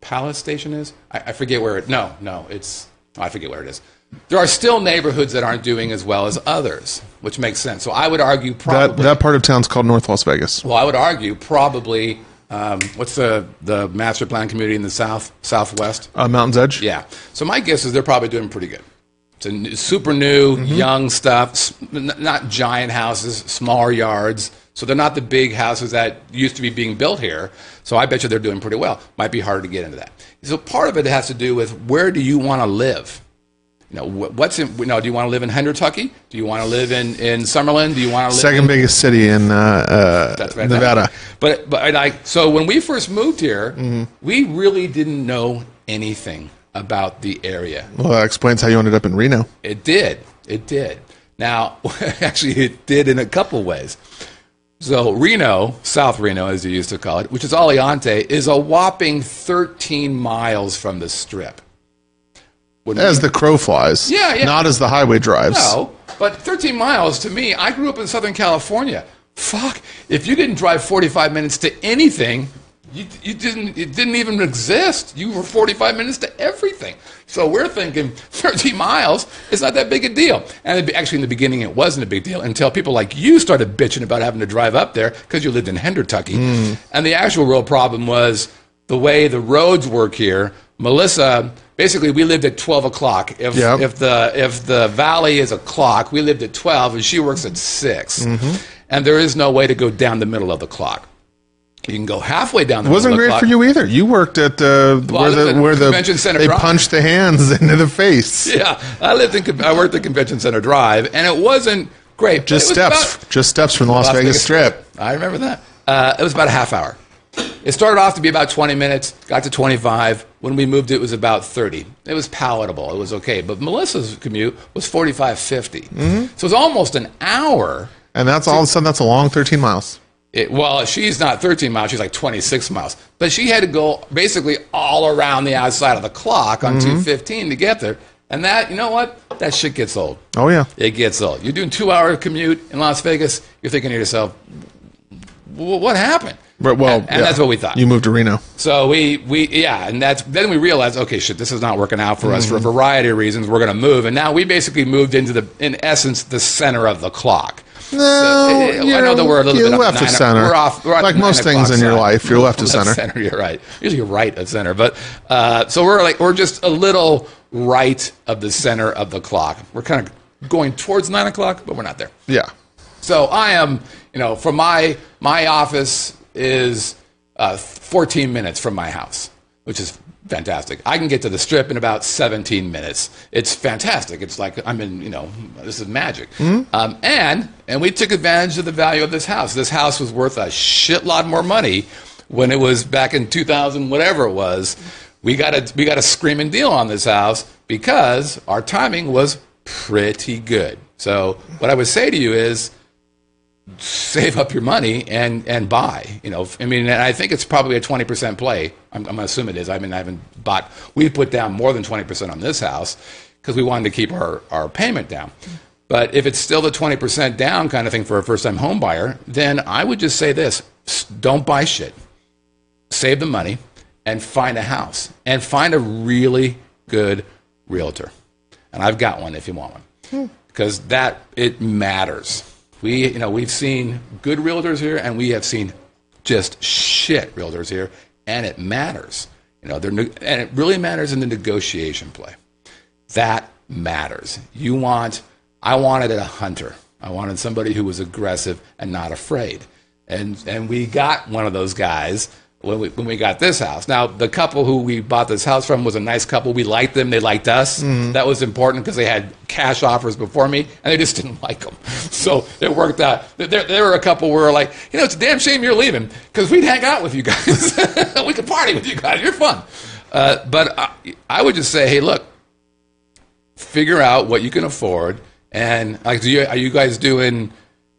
Palace Station is. I, I forget where it... No, no, it's... Oh, I forget where it is. There are still neighborhoods that aren't doing as well as others, which makes sense. So I would argue probably... That, that part of town's called North Las Vegas. Well, I would argue probably... Um, what's the, the master plan community in the south, southwest? Uh, Mountain's Edge. Yeah. So my guess is they're probably doing pretty good. It's a new, super new, mm-hmm. young stuff, not giant houses, smaller yards. So they're not the big houses that used to be being built here. So I bet you they're doing pretty well. Might be harder to get into that. So part of it has to do with where do you want to live? You know, what's in, you know, do you want to live in Henderson? Do you want to live in, in Summerlin? Do you want to live second in, biggest city in uh, uh, that's right, Nevada? But but like so, when we first moved here, mm-hmm. we really didn't know anything about the area. Well, that explains how you ended up in Reno. It did, it did. Now, actually, it did in a couple ways. So Reno, South Reno as you used to call it, which is Aliante, is a whopping thirteen miles from the Strip. Wouldn't as we? The crow flies, yeah, yeah. Not as the highway drives. No, but thirteen miles to me, I grew up in Southern California. Fuck, if you didn't drive forty-five minutes to anything, you, you didn't, it didn't even exist. You were forty-five minutes to everything. So we're thinking thirty miles is not that big a deal. And it, actually in the beginning it wasn't a big deal until people like you started bitching about having to drive up there because you lived in Henderson. Mm. And the actual real problem was the way the roads work here. Melissa, basically we lived at twelve o'clock. If, yep. if, the, if the valley is a clock, we lived at twelve and she works at six. Mm-hmm. And there is no way to go down the middle of the clock. You can go halfway down the middle of the clock. It wasn't great for you either. You worked at uh, well, where the, where the convention center they drive. Punched the hands into the face. Yeah, I lived in I worked at Convention Center Drive, and it wasn't great. Just was steps, about, just steps from the Las, Las Vegas, Vegas Strip. I remember that. Uh, it was about a half hour. It started off to be about twenty minutes, got to twenty-five. When we moved, it was about thirty. It was palatable. It was okay. But Melissa's commute was forty-five, fifty. Mm-hmm. So it was almost an hour. And that's all of a sudden, that's a long thirteen miles. It, well, she's not thirteen miles. She's like twenty-six miles. But she had to go basically all around the outside of the clock on mm-hmm. two fifteen to get there. And that, you know what? That shit gets old. Oh, yeah. It gets old. You're doing two-hour commute in Las Vegas. You're thinking to yourself, what happened? But, well, and, and yeah. that's what we thought. You moved to Reno. So we, we yeah, and that's then we realized, okay, shit, this is not working out for mm-hmm. us for a variety of reasons. We're going to move. And now we basically moved into, the, in essence, the center of the clock. No, so, it, it, I know that we're a little bit left of center. We're off. We're like most things in your life, you're left of center. center. You're right. Usually, you're right of center, but uh, so we're like we're just a little right of the center of the clock. We're kind of going towards nine o'clock, but we're not there. Yeah. So I am, you know, from my my office is uh, fourteen minutes from my house, which is fantastic. I can get to the Strip in about seventeen minutes. It's fantastic. It's like I'm in, you know, this is magic. Mm-hmm. um, and and we took advantage of the value of this house. This house was worth a shitload more money when it was back in two thousand, whatever it was. We got a we got a screaming deal on this house because our timing was pretty good. So what I would say to you is, save up your money and and buy. You know, I mean, and I think it's probably a twenty percent play. I'm, I'm going to assume it is. I mean, I haven't bought. We put down more than twenty percent on this house because we wanted to keep our, our payment down. But if it's still the twenty percent down kind of thing for a first-time home buyer, then I would just say this. Don't buy shit. Save the money and find a house. And find a really good realtor. And I've got one if you want one. Because hmm. that, it matters. We, you know, we've seen good realtors here, and we have seen just shit realtors here, and it matters. You know, they're, and it really matters in the negotiation play. That matters. You want, I wanted a hunter. I wanted somebody who was aggressive and not afraid, and and we got one of those guys when we when we got this house. Now, the couple who we bought this house from was a nice couple. We liked them. They liked us. Mm-hmm. That was important because they had cash offers before me, and they just didn't like them. So it worked out. There, there were a couple where we were like, you know, it's a damn shame you're leaving because we'd hang out with you guys. We could party with you guys. You're fun. Uh, but I, I would just say, hey, look, figure out what you can afford. And like, do you, are you guys doing...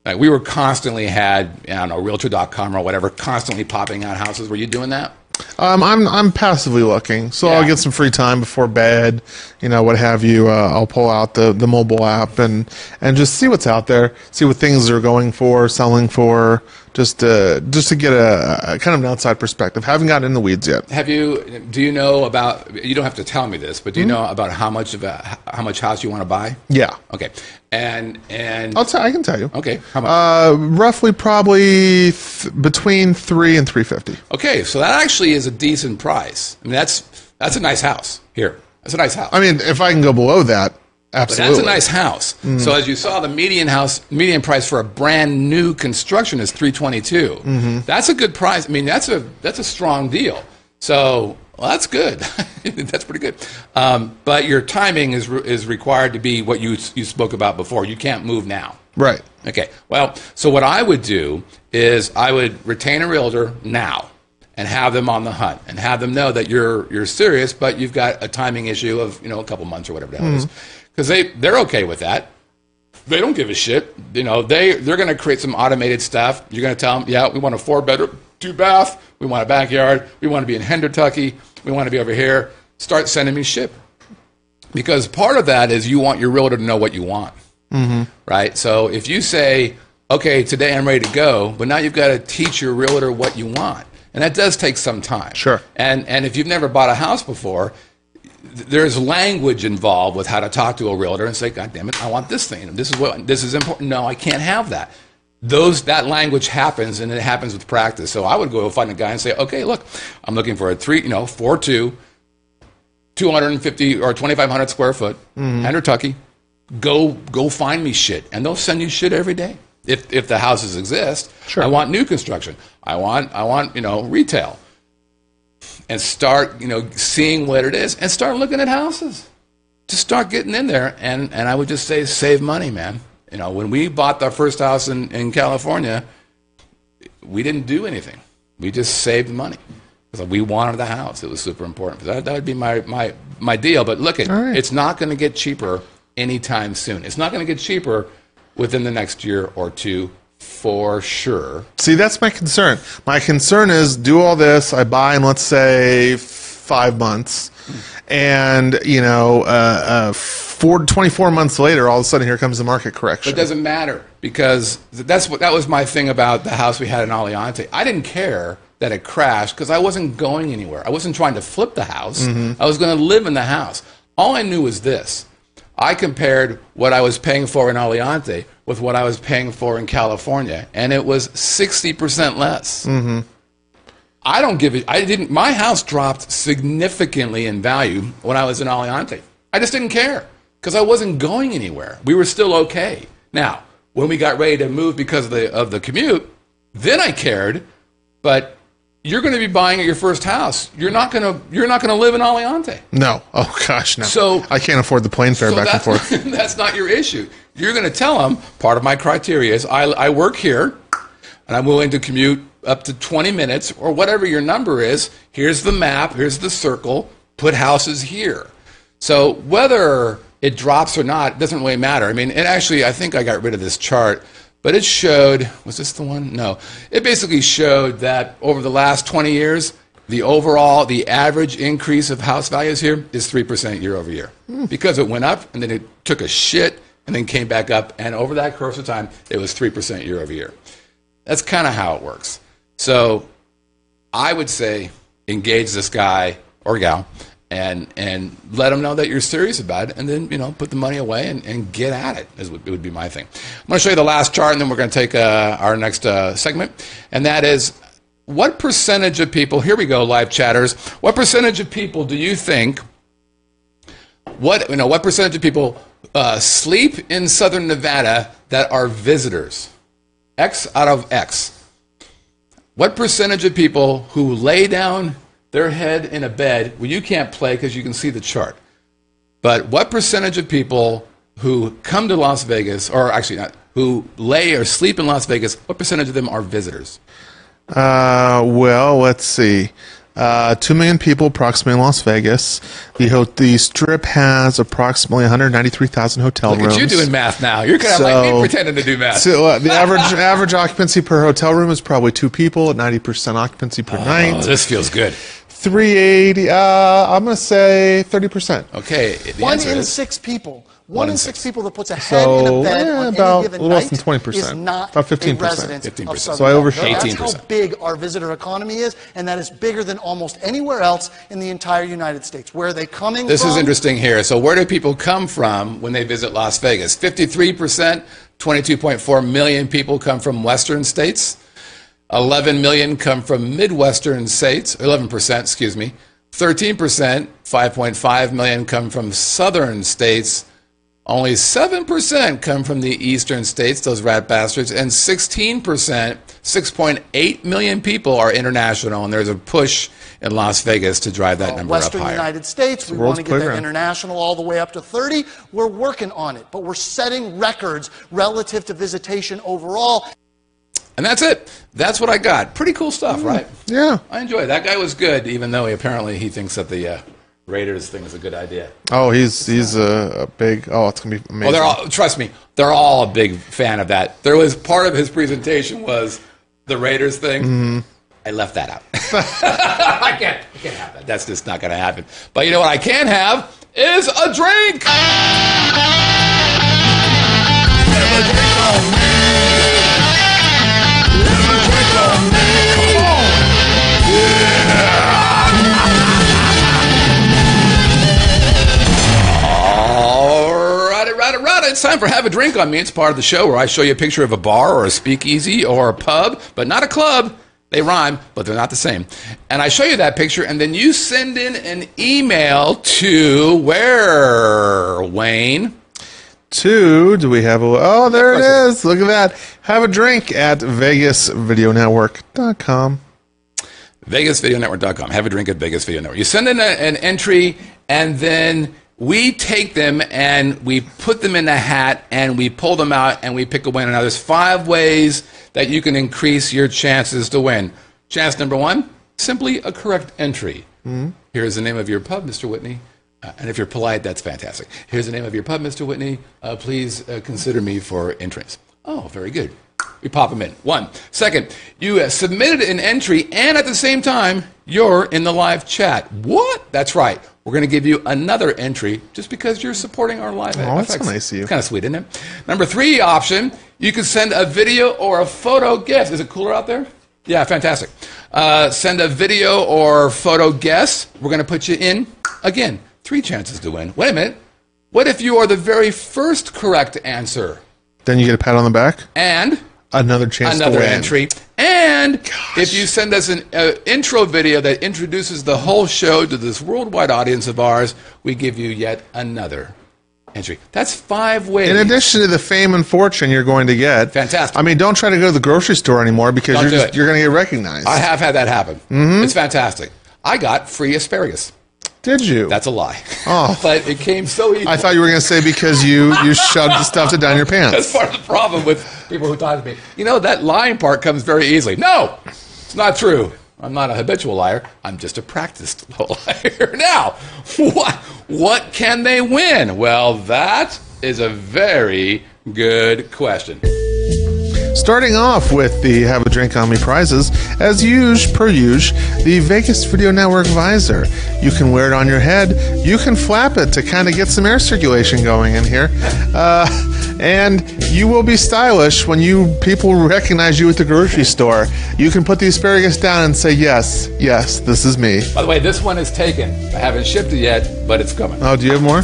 Like we were constantly had, I don't know, Realtor dot com or whatever, constantly popping out houses. Were you doing that? Um, I'm I'm passively looking, so yeah. I'll get some free time before bed, you know, what have you. Uh, I'll pull out the, the mobile app and, and just see what's out there, see what things are going for, selling for, just uh, just to get a, a kind of an outside perspective. Haven't gotten in the weeds yet. Have you? Do you know about? You don't have to tell me this, but do you mm-hmm. know about how much of a, how much house you want to buy? Yeah. Okay. And and I'll t- I can tell you. Okay. How much? Uh, roughly, probably th- between three and three fifty. Okay, so that actually is a decent price. I mean, that's that's a nice house here. That's a nice house. I mean, if I can go below that. Absolutely. But that's a nice house. Mm. So as you saw, the median house, median price for a brand new construction is three twenty-two. Mm-hmm. That's a good price. I mean, that's a that's a strong deal. So well, that's good. That's pretty good. Um, but your timing is re- is required to be what you you spoke about before. You can't move now. Right. Okay. Well, so what I would do is I would retain a realtor now and have them on the hunt and have them know that you're you're serious, but you've got a timing issue of you know a couple months or whatever the hell mm-hmm. it is. Because they, they're okay with that. They don't give a shit. You know, they, they're going to create some automated stuff. You're going to tell them, yeah, we want a four-bedroom, two-bath. We want a backyard. We want to be in Henderson. We want to be over here. Start sending me shit. Because part of that is you want your realtor to know what you want, mm-hmm. right? So if you say, okay, today I'm ready to go, but now you've got to teach your realtor what you want. And that does take some time. Sure. And, and if you've never bought a house before, there's language involved with how to talk to a realtor and say, God damn it, I want this thing. This is what this is important. No, I can't have that. Those that language happens, and it happens with practice. So I would go find a guy and say, okay, look, I'm looking for a three, you know, four two, two hundred and fifty or twenty five hundred square foot, mm-hmm. Henderson. Go go find me shit, and they'll send you shit every day if if the houses exist. Sure. I want new construction. I want I want you know retail. And start, you know, seeing what it is, and start looking at houses. Just start getting in there, and, and I would just say, save money, man. You know, when we bought the first house in, in California, we didn't do anything. We just saved money. So we wanted the house. It was super important. That, that would be my, my, my deal. But look, it, right. It's not going to get cheaper anytime soon. It's not going to get cheaper within the next year or two. For sure. See, that's my concern. My concern is do all this. I buy in, let's say, five months. And, you know, uh, uh, four, twenty-four months later, all of a sudden, here comes the market correction. But it doesn't matter because that's what, that was my thing about the house we had in Aliante. I didn't care that it crashed because I wasn't going anywhere. I wasn't trying to flip the house. Mm-hmm. I was going to live in the house. All I knew was this. I compared what I was paying for in Aliante with what I was paying for in California, and it was sixty percent less. Mm-hmm. I don't give it. I didn't. My house dropped significantly in value when I was in Aliante. I just didn't care because I wasn't going anywhere. We were still okay. Now, when we got ready to move because of the of the commute, then I cared. But you're going to be buying at your first house. You're not going to. You're not going to live in Aliante. No. Oh gosh, no. So I can't afford the plane fare so back and forth. That's not your issue. You're going to tell them part of my criteria is I, I work here, and I'm willing to commute up to twenty minutes or whatever your number is. Here's the map. Here's the circle. Put houses here. So whether it drops or not doesn't really matter. I mean, it actually. I think I got rid of this chart. But it showed, was this the one? No. It basically showed that over the last twenty years, the overall, the average increase of house values here is three percent year over year. Mm. Because it went up, and then it took a shit, and then came back up, and over that course of time, it was three percent year over year. That's kind of how it works. So I would say engage this guy or gal, and and let them know that you're serious about it, and then, you know, put the money away and, and get at it, is what, it would be my thing. I'm going to show you the last chart, and then we're going to take uh, our next uh, segment, and that is what percentage of people, here we go, live chatters, what percentage of people do you think, what, you know, what percentage of people uh, sleep in Southern Nevada that are visitors? X out of X. What percentage of people who lay down their head in a bed, well, you can't play because you can see the chart. But what percentage of people who come to Las Vegas, or actually not, who lay or sleep in Las Vegas, what percentage of them are visitors? Uh, well, let's see. Uh, two million people approximately in Las Vegas. The, ho the Strip has approximately one hundred ninety-three thousand hotel Look rooms. Look at you doing math now. You're kind of so, like me pretending to do math. So, uh, the average average occupancy per hotel room is probably two people at ninety percent occupancy per oh, night. This feels good. three eighty, uh, I'm going to say thirty percent. Okay. One in is, six people. One, one in six, six people that puts a head so, in a bed yeah, on about any given less than twenty percent, is not about fifteen percent, a resident fifteen percent. Of Southern So I overshot. That's how big our visitor economy is, and that is bigger than almost anywhere else in the entire United States. Where are they coming this from? This is interesting here. So where do people come from when they visit Las Vegas? fifty-three percent, twenty-two point four million people come from Western states. eleven million come from Midwestern states, eleven percent, excuse me. thirteen percent, five point five million come from Southern states. Only seven percent come from the Eastern states, those rat bastards. And sixteen percent, six point eight million people are international, and there's a push in Las Vegas to drive that well, number Western up higher. Western United States, we want to get that international all the way up to thirty. We're working on it, but we're setting records relative to visitation overall. And that's it. That's what I got. Pretty cool stuff, mm, right? Yeah. I enjoyed it. That guy was good, even though he apparently he thinks that the uh, Raiders thing is a good idea. Oh, he's he's a, a big. Oh, it's gonna be amazing. Well, they're all, trust me, they're all a big fan of that. There was part of his presentation was the Raiders thing. Mm-hmm. I left that out. I can't, I can't have that. That's just not gonna happen. But you know what I can have is a drink. Never drink on me. Never drink on me. Come on. Yeah. All right, all right, all right. It's time for Have a Drink on Me. It's part of the show where I show you a picture of a bar or a speakeasy or a pub, but not a club. They rhyme, but they're not the same. And I show you that picture, and then you send in an email to where, Wayne? To, do we have a, oh, there it is. Look at that. Have a drink at vegas video network dot com. vegas video network dot com. Have a drink at Vegas Video Network. You send in a, an entry, and then we take them, and we put them in a hat, and we pull them out, and we pick a winner. Now, there's five ways that you can increase your chances to win. Chance number one, simply a correct entry. Mm-hmm. Here's the name of your pub, Mister Whitney. Uh, and if you're polite, that's fantastic. Here's the name of your pub, Mister Whitney. Uh, please uh, consider me for entrance. Oh, very good. We pop them in. One. Second, you uh, submitted an entry, and at the same time, you're in the live chat. What? That's right. We're going to give you another entry just because you're supporting our live. Oh, that's so nice of you. It's kind of sweet, isn't it? Number three option, you can send a video or a photo guess. Is it cooler out there? Yeah, fantastic. Uh, send a video or photo guess. We're going to put you in, again, three chances to win. Wait a minute. What if you are the very first correct answer? Then you get a pat on the back. And another chance another to win. Another entry. And Gosh. if you send us an uh, intro video that introduces the whole show to this worldwide audience of ours, we give you yet another entry. That's five ways. In addition to the fame and fortune you're going to get. Fantastic. I mean, don't try to go to the grocery store anymore because don't you're just, you're going to get recognized. I have had that happen. Mm-hmm. It's fantastic. I got free asparagus. Did you? That's a lie. Oh. But it came so easy. I thought you were going to say because you, you shoved the stuff to down your pants. That's part of the problem with people who talk to me. You know, that lying part comes very easily. No, it's not true. I'm not a habitual liar. I'm just a practiced liar. Now, what, what can they win? Well, that is a very good question. Starting off with the Have a Drink on Me prizes, as usual, per usual, the Vegas Video Network visor. You can wear it on your head. You can flap it to kind of get some air circulation going in here. Uh, and you will be stylish when you people recognize you at the grocery store. You can put the asparagus down and say, yes, yes, this is me. By the way, this one is taken. I haven't shipped it yet, but it's coming. Oh, do you have more?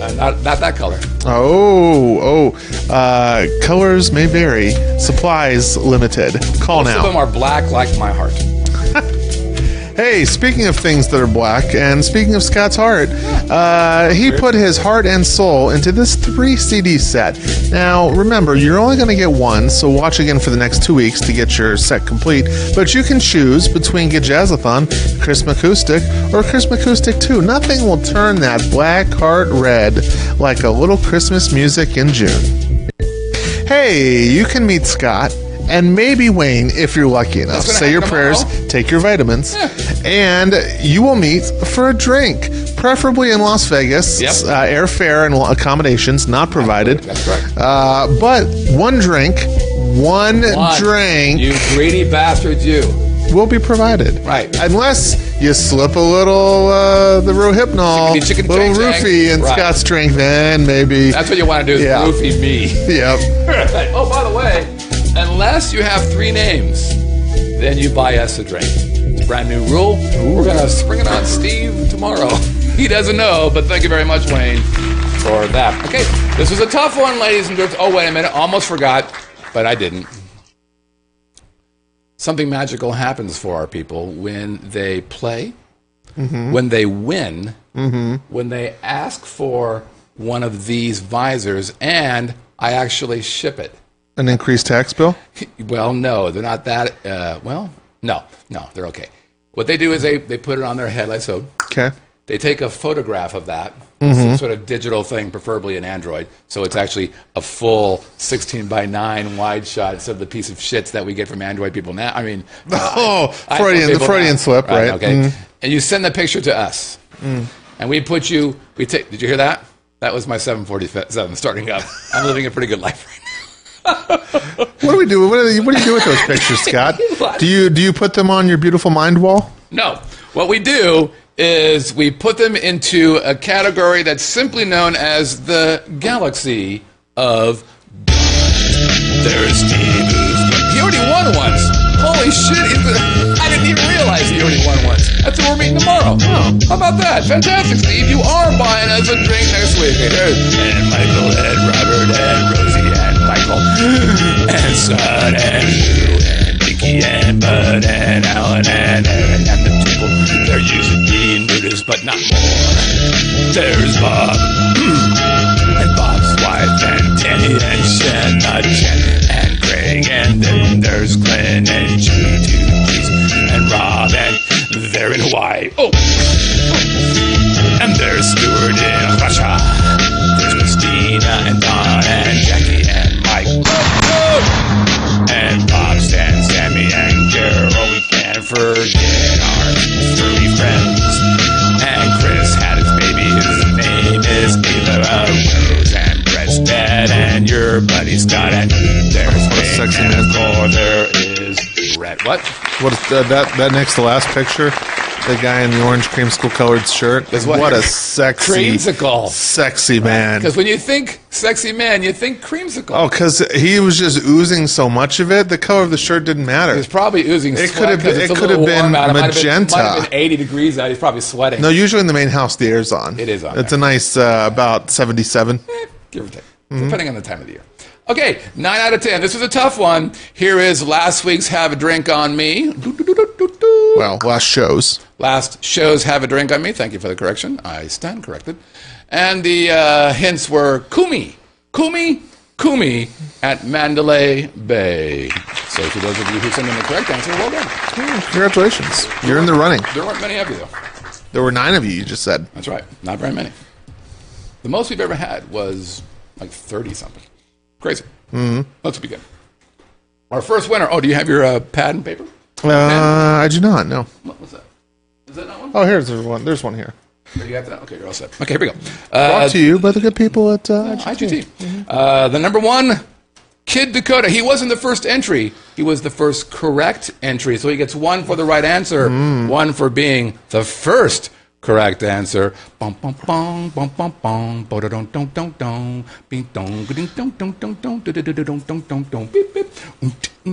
Uh, not, not that color. Oh, oh. Uh, colors may vary. Supplies limited. Call now. Some of them are black like my heart. Hey, speaking of things that are black, and speaking of Scott's heart, uh, he put his heart and soul into this three C D set. Now, remember, you're only going to get one, so watch again for the next two weeks to get your set complete, but you can choose between Get Jazzathon, Chris McAcoustic, or Chris McAcoustic two. Nothing will turn that black heart red like a little Christmas music in June. Hey, you can meet Scott. And maybe Wayne, if you're lucky enough. Say your prayers, take your vitamins, yeah. and you will meet for a drink, preferably in Las Vegas. Yep. Uh, airfare and accommodations not provided. That's correct. Uh, but one drink, one, one drink. You greedy bastards, you. Will be provided. Right. Unless you slip a little uh, the Rohypnol, chickity, chickity, little chang, roofie chang. in right. Scott's drink, then maybe. That's what you want to do, yeah. roofie me. Yep. Right. Oh, by the way. Unless you have three names, then you buy us a drink. It's a brand new rule. Ooh. We're going to spring it on Steve tomorrow. He doesn't know, but thank you very much, Wayne, for that. Okay, this was a tough one, ladies and gents. Oh, wait a minute. Almost forgot, but I didn't. Something magical happens for our people when they play, mm-hmm. when they win, mm-hmm. when they ask for one of these visors, and I actually ship it. An increased tax bill? Well, no, they're not that. Uh, well, no, no, they're okay. What they do is they, they put it on their head like so. Okay. They take a photograph of that, mm-hmm. some sort of digital thing, preferably an Android. So it's actually a full sixteen by nine wide shot instead of the piece of shits that we get from Android people now. I mean, oh, uh, Freudian, the Freudian now. slip, right? right? Okay. Mm-hmm. and you send the picture to us. Mm. And we put you, we take, did you hear that? That was my seven forty-seven starting up. I'm living a pretty good life right now. What do we do? What do you, what do you do with those pictures, Scott? Do you do you put them on your beautiful mind wall? No. What we do is we put them into a category that's simply known as the galaxy of thirsty movies. He already won once. Holy shit! I didn't even realize he already won once. That's what we're meeting tomorrow. Oh, how about that? Fantastic, Steve. You are buying us a drink next week. And Michael and Robert and Rosie. Michael, and Son, and Lou, and Mickey, and Bud, and Alan, and Aaron, and the people. They're using being nudist, but not more. There's Bob, and Bob's wife, and Danny, and Shanna, Jen, and Craig, and then there's Glenn, and Jimmy, too, please, and Rob, and they're in Hawaii. Oh! And there's Stuart in Russia. There's Christina, and Don, and Jackie, and and Bob, Stan, Sammy, and Carol. We can't forget our three friends. And Chris had his baby. His name is Taylor Rose and Preston. And your buddy Scott. And there's a sexy man. Oh, there is Brett. What? What is the, that? That next to last picture. The guy in the orange creamsicle-colored shirt. Is what, what a sexy, creamsicle. Sexy man. Because when you think sexy man, you think creamsicle. Oh, because he was just oozing so much of it, the color of the shirt didn't matter. He was probably oozing it sweat. Could have, it could have been magenta. It might have been eighty degrees out. He's probably sweating. No, usually in the main house, the air's on. It is on. It's there. A nice uh, about seventy-seven. Eh, give or take, mm-hmm. Depending on the time of the year. Okay, nine out of ten. This was a tough one. Here is last week's Have a Drink on Me. Do, do, do, do, do, do. Well, last shows. Last shows Have a Drink on Me. Thank you for the correction. I stand corrected. And the uh, hints were Kumi, Kumi, Kumi at Mandalay Bay. So to those of you who sent in the correct answer, well done. Congratulations. You're there in the running. There weren't many of you, though. There were nine of you, you just said. That's right. Not very many. The most we've ever had was like thirty-something. Crazy. Mm-hmm. Let's begin. Our first winner. Oh, do you have your uh, pad and paper? Uh, and, I do not, no. What was that? Is that not one? Oh, here's there's one. There's one here. Oh, you got that? Okay, you're all set. Okay, here we go. Uh, Brought to you by the good people at uh, I G T. I G T. Mm-hmm. Uh, the number one, Kid Dakota. He wasn't the first entry. He was the first correct entry. So he gets one for the right answer, mm. one for being the first correct answer. Bum bum bum bum bum bum. Bo da don't don't don't don't. Bing dong ding dong dong dong dong. Da da da dong dong dong dong. Beep beep. Go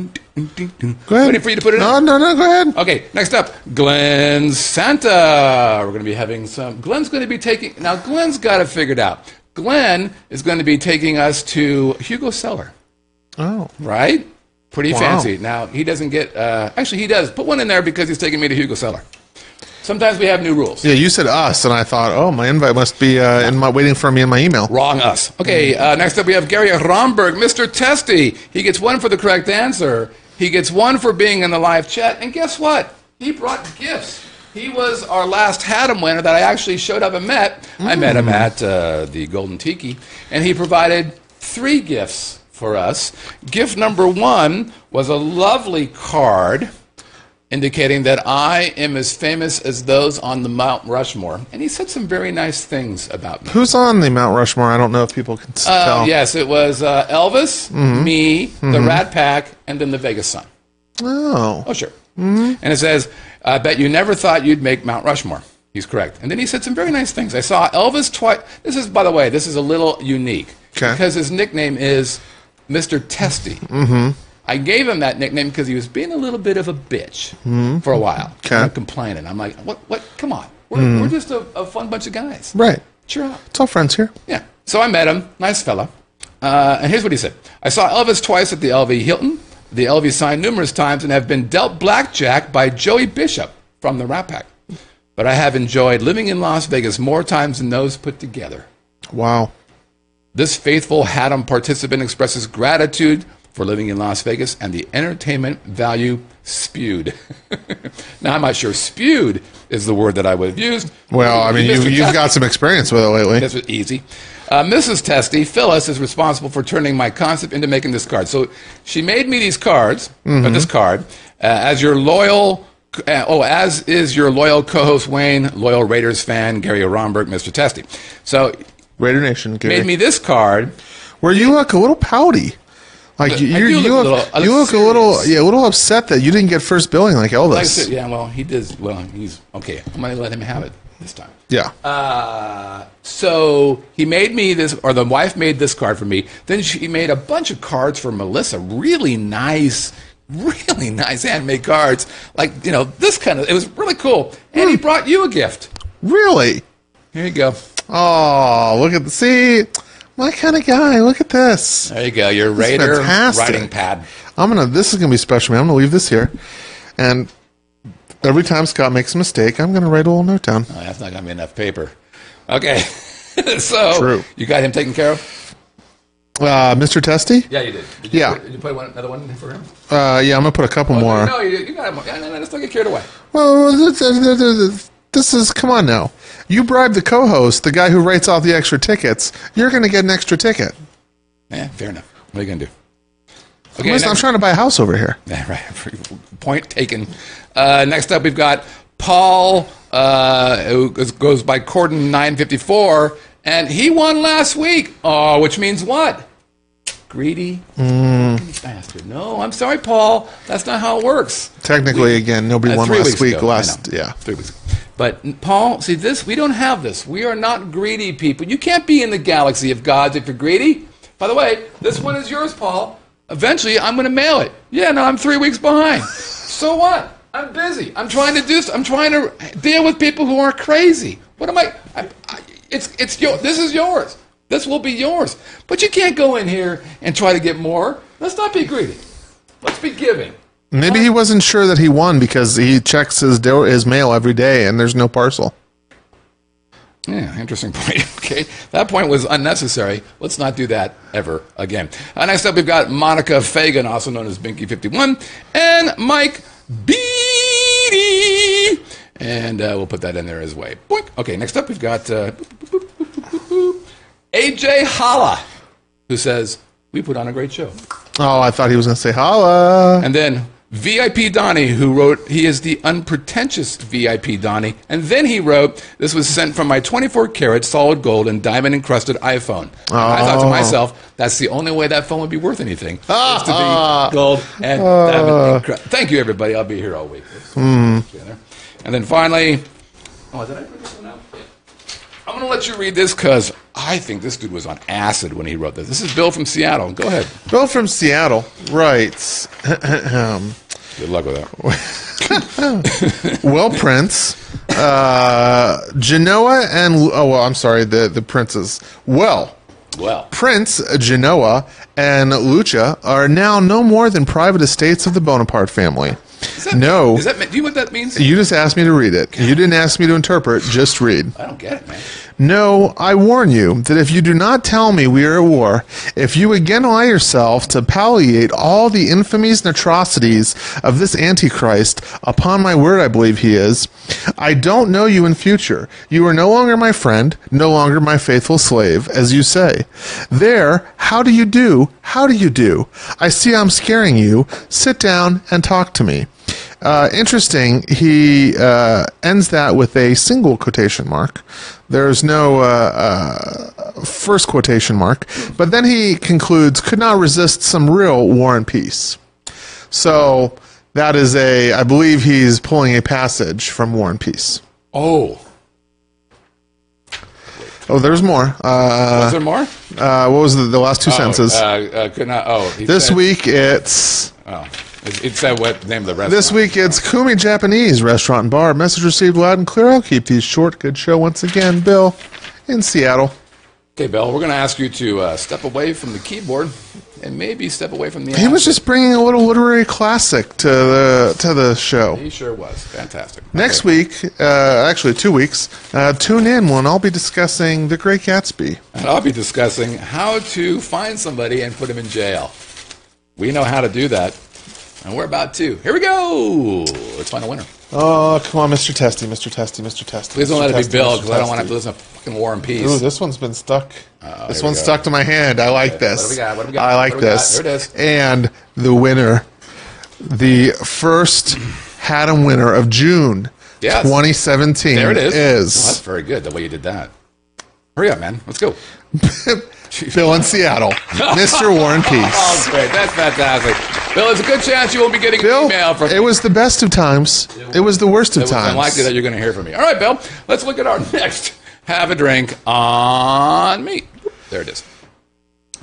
ahead. Waiting for you to put it no, in. No no no. Go ahead. Okay. Next up, Glenn Santa. We're going to be having some. Glenn's going to be taking. Now Glenn's got it figured out. Glenn is going to be taking us to Hugo Cellar. Oh. Right. Pretty wow. Fancy. Now he doesn't get. Uh, actually, he does. Put one in there because he's taking me to Hugo Cellar. Sometimes we have new rules. Yeah, you said us, and I thought, oh, my invite must be uh, in my, waiting for me in my email. Wrong us. Okay, uh, next up we have Gary Romberg, Mister Testy. He gets one for the correct answer. He gets one for being in the live chat. And guess what? He brought gifts. He was our last Haddam winner that I actually showed up and met. Mm. I met him at uh, the Golden Tiki, and he provided three gifts for us. Gift number one was a lovely card indicating that I am as famous as those on the Mount Rushmore. And he said some very nice things about me. Who's on the Mount Rushmore? I don't know if people can uh, tell. Yes, it was uh, Elvis, mm-hmm. me, mm-hmm. the Rat Pack, and then the Vegas Sun. Oh. Oh, sure. Mm-hmm. And it says, I bet you never thought you'd make Mount Rushmore. He's correct. And then he said some very nice things. I saw Elvis twice. This is, by the way, this is a little unique. Okay. Because his nickname is Mister Testy. Mm-hmm. I gave him that nickname because he was being a little bit of a bitch mm. for a while. Okay. I'm complaining. I'm like, what? What? Come on. We're, mm. we're just a, a fun bunch of guys. Right. Cheer up. It's all friends here. Yeah. So I met him. Nice fella. Uh, and here's what he said. I saw Elvis twice at the L V Hilton, the L V sign numerous times, and have been dealt blackjack by Joey Bishop from the Rat Pack. But I have enjoyed living in Las Vegas more times than those put together. Wow. This faithful Haddam participant expresses gratitude for living in Las Vegas and the entertainment value spewed. Now, I'm not sure spewed is the word that I would have used. Well, I mean, you've, you've got some experience with it lately. This was easy. Uh, Missus Testy, Phyllis, is responsible for turning my concept into making this card. So she made me these cards, mm-hmm. or this card, uh, as your loyal Uh, oh, as is your loyal co-host Wayne, loyal Raiders fan Gary Romberg, Mister Testy. So, Raider Nation, Gary. Made me this card. Where you look a little pouty, like you, you look, look, a little, you look a little, yeah, a little upset that you didn't get first billing like Elvis. Like said, yeah, well, he did. Well, he's okay. I'm gonna let him have it this time. Yeah. Uh, so he made me this, or the wife made this card for me. Then she made a bunch of cards for Melissa. Really nice. Really nice handmade cards, like, you know, this kind of, it was really cool. And he brought you a gift. Really? Here you go. Oh, look at the, see, my kind of guy. Look at this. There you go. Your Raider writing pad. I'm gonna. This is gonna be special, man. I'm gonna leave this here, and every time Scott makes a mistake, I'm gonna write a little note down. Oh, that's not gonna be enough paper. Okay. So true. You got him taken care of. Uh, Mister Testy? Yeah, you did. Did you, yeah. Put, did you put one, another one for him? Uh, yeah, I'm going to put a couple oh, more. No, no, you, you got him. No, no, no, don't get carried away. Well, this is, come on now. You bribe the co-host, the guy who writes off the extra tickets. You're going to get an extra ticket. Yeah, fair enough. What are you going to do? Okay, Listen, I'm trying to buy a house over here. Yeah, right. Point taken. Uh, next up, we've got Paul, uh, who goes by Corden nine fifty-four. And he won last week. Oh, which means what? Greedy, mm. greedy bastard. No, I'm sorry, Paul. That's not how it works. Technically, we, again, nobody uh, won last week. Ago, last, yeah, three weeks ago. But Paul, see this? We don't have this. We are not greedy people. You can't be in the galaxy of gods if you're greedy. By the way, this one is yours, Paul. Eventually, I'm going to mail it. Yeah, no, I'm three weeks behind. So what? I'm busy. I'm trying to do. I'm trying to deal with people who are crazy. What am I? I, I It's it's your. This is yours. This will be yours. But you can't go in here and try to get more. Let's not be greedy. Let's be giving. Maybe he wasn't sure that he won because he checks his door, his mail every day, and there's no parcel. Yeah, interesting point. Okay, that point was unnecessary. Let's not do that ever again. Uh, next up, we've got Monica Fagan, also known as Binky fifty-one, and Mike Beatty. And uh, we'll put that in there as well. Boink. Okay, next up we've got uh, boop, boop, boop, boop, boop, boop. A J Holla, who says, we put on a great show. Oh, I thought he was going to say holla. And then V I P Donnie, who wrote, he is the unpretentious V I P Donnie. And then he wrote, this was sent from my twenty-four karat solid gold and diamond-encrusted iPhone. Oh. I thought to myself, that's the only way that phone would be worth anything. Ah, to be ah, gold and ah. diamond-encrusted. Thank you, everybody. I'll be here all week. Mm. And then finally, oh, did I put this one out? Yeah. I'm going to let you read this because I think this dude was on acid when he wrote this. This is Bill from Seattle. Go ahead. Bill from Seattle writes. Good luck with that. Well, Prince, uh, Genoa and, oh, well, I'm sorry, the, the princes. Well, well, Prince, Genoa, and Lucha are now no more than private estates of the Bonaparte family. That no. Mean, does that, do you know what that means? You just asked me to read it. You didn't ask me to interpret. Just read. I don't get it, man. No, I warn you that if you do not tell me we are at war, if you again allow yourself to palliate all the infamies and atrocities of this Antichrist, upon my word I believe he is, I don't know you in future. You are no longer my friend, no longer my faithful slave, as you say. There, how do you do? How do you do? I see I'm scaring you. Sit down and talk to me. Uh, interesting, he uh, ends that with a single quotation mark. There's no uh, uh, first quotation mark. But then he concludes, could not resist some real war and peace. So that is a, I believe he's pulling a passage from War and Peace. Oh. Oh, there's more. Uh, was there more? Uh, what was the, the last two oh, sentences? Uh, uh, could not, oh, this said, week it's... Oh. It's that what name of the restaurant. This week it's Kumi Japanese Restaurant and Bar. Message received loud and clear. I'll keep these short. Good show once again, Bill, in Seattle. Okay, Bill, we're going to ask you to uh, step away from the keyboard and maybe step away from the. He action. was just bringing a little literary classic to the to the show. He sure was fantastic. Next okay. week, uh, actually two weeks, uh, tune in when I'll be discussing The Great Gatsby. And I'll be discussing how to find somebody and put him in jail. We know how to do that. And we're about to. Here we go. Let's find a winner. Oh, come on, Mister Testy, Mister Testy, Mister Testy. Please don't let it be Bill, because I don't want to have to listen to fucking War and Peace. Ooh, this one's been stuck. Uh-oh, this one's stuck to my hand. I like this. What do we got? What do we got? I like this. There it is. And the winner, the first Haddam winner of June yes. twenty seventeen. There it is. is. Oh, that's very good, the way you did that. Hurry up, man. Let's go. Bill in Seattle. Mister War and Peace. Oh, great. That's fantastic. Bill, there's a good chance you won't be getting Bill, an email from me. It was the best of times. It was, it was the worst of it times. It's unlikely that you're going to hear from me. All right, Bill. Let's look at our next Have a Drink on Me. There it is.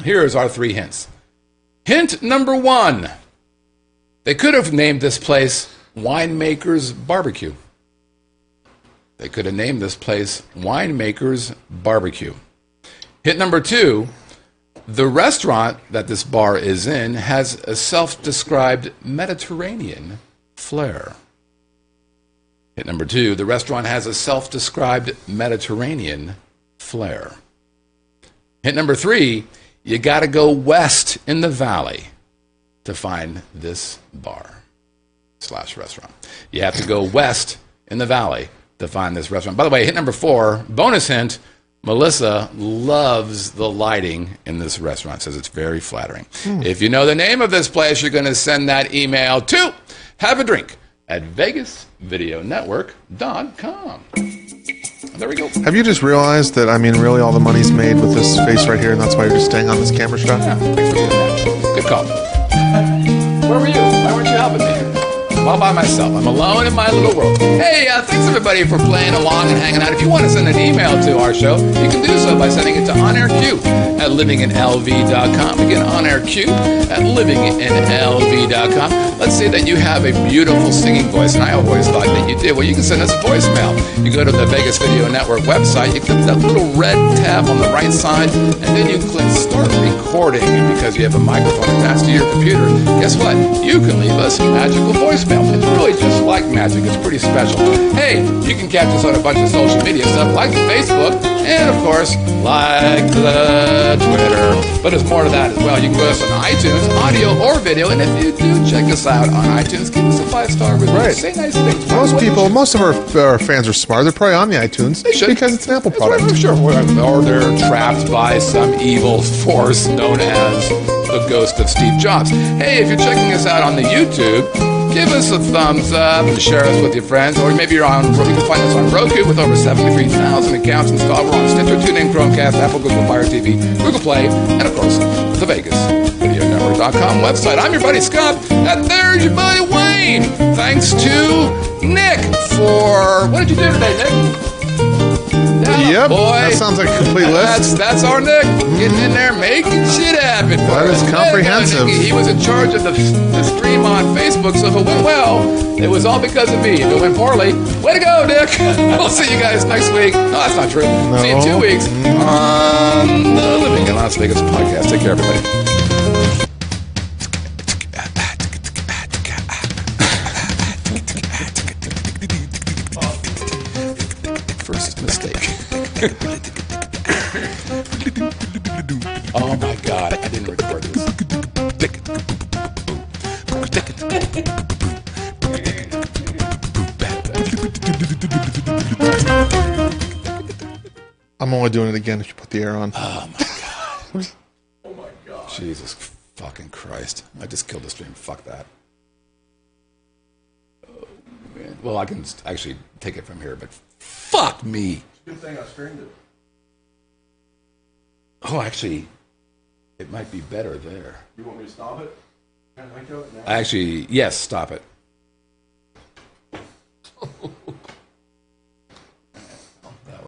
Here's our three hints. Hint number one. They could have named this place Winemaker's Barbecue. They could have named this place Winemaker's Barbecue. Hint number two, the restaurant that this bar is in has a self-described Mediterranean flair. Hint number two, the restaurant has a self-described Mediterranean flair. Hint number three, you got to go west in the valley to find this bar slash restaurant. You have to go west in the valley to find this restaurant. By the way, hint number four, bonus hint, Melissa loves the lighting in this restaurant, says it's very flattering. Hmm. If you know the name of this place, you're going to send that email to have a drink at vegas video network dot com. There we go. Have you just realized that, I mean, really all the money's made with this face right here, and that's why you're just staying on this camera shot? Yeah, thanks for doing that. Good call. Where were you? Why weren't you helping me? I'm all by myself. I'm alone in my little world. Hey, uh, thanks everybody for playing along and hanging out. If you want to send an email to our show, you can do so by sending it to on air q at living in l v dot com. Again, on air q at living in l v dot com. Let's say that you have a beautiful singing voice, and I always thought that you did. Well, you can send us a voicemail. You go to the Vegas Video Network website, you click that little red tab on the right side, and then you click Start Recording. Because you have a microphone attached to your computer, guess what? You can leave us a magical voicemail. It's really just like magic. It's pretty special. Hey, you can catch us on a bunch of social media stuff like Facebook and, of course, like the Twitter. But there's more to that as well. You can go to us on iTunes, audio or video. And if you do check us out on iTunes, give us a five-star review. Right. Say nice things. Most people, most of our, our fans are smart. They're probably on the iTunes. They should. Because it's an Apple product. Right, sure. Or they're trapped by some evil force known as the ghost of Steve Jobs. Hey, if you're checking us out on the YouTube, give us a thumbs up and share us with your friends. Or maybe you're on, you can find us on Roku with over seventy-three thousand accounts installed. We're on Stitcher, TuneIn, Chromecast, Apple, Google Fire T V, Google Play, and of course, the Vegas Video Network dot com website. I'm your buddy Scott, and there's your buddy Wayne. Thanks to Nick for, what did you do today, Nick? Yeah, yep, boy. That sounds like a complete list. That's, that's our Nick getting in there, making shit happen. That is comprehensive. He, he was in charge of the, the stream on Facebook, so if it went well, it was all because of me. If it went poorly, way to go, Nick. We'll see you guys next week. No, that's not true. No. See you in two weeks on the Living in Las Vegas podcast. Take care, everybody. Oh my god, I didn't record this. I'm only doing it again if you put the air on. Oh my god. Oh my god. Jesus fucking Christ. I just killed the stream. Fuck that. Oh, man. Well, I can actually take it from here, but fuck me. Good thing I streamed it. Oh, actually, it might be better there. You want me to stop it? Can I go now? Actually, yes, stop it.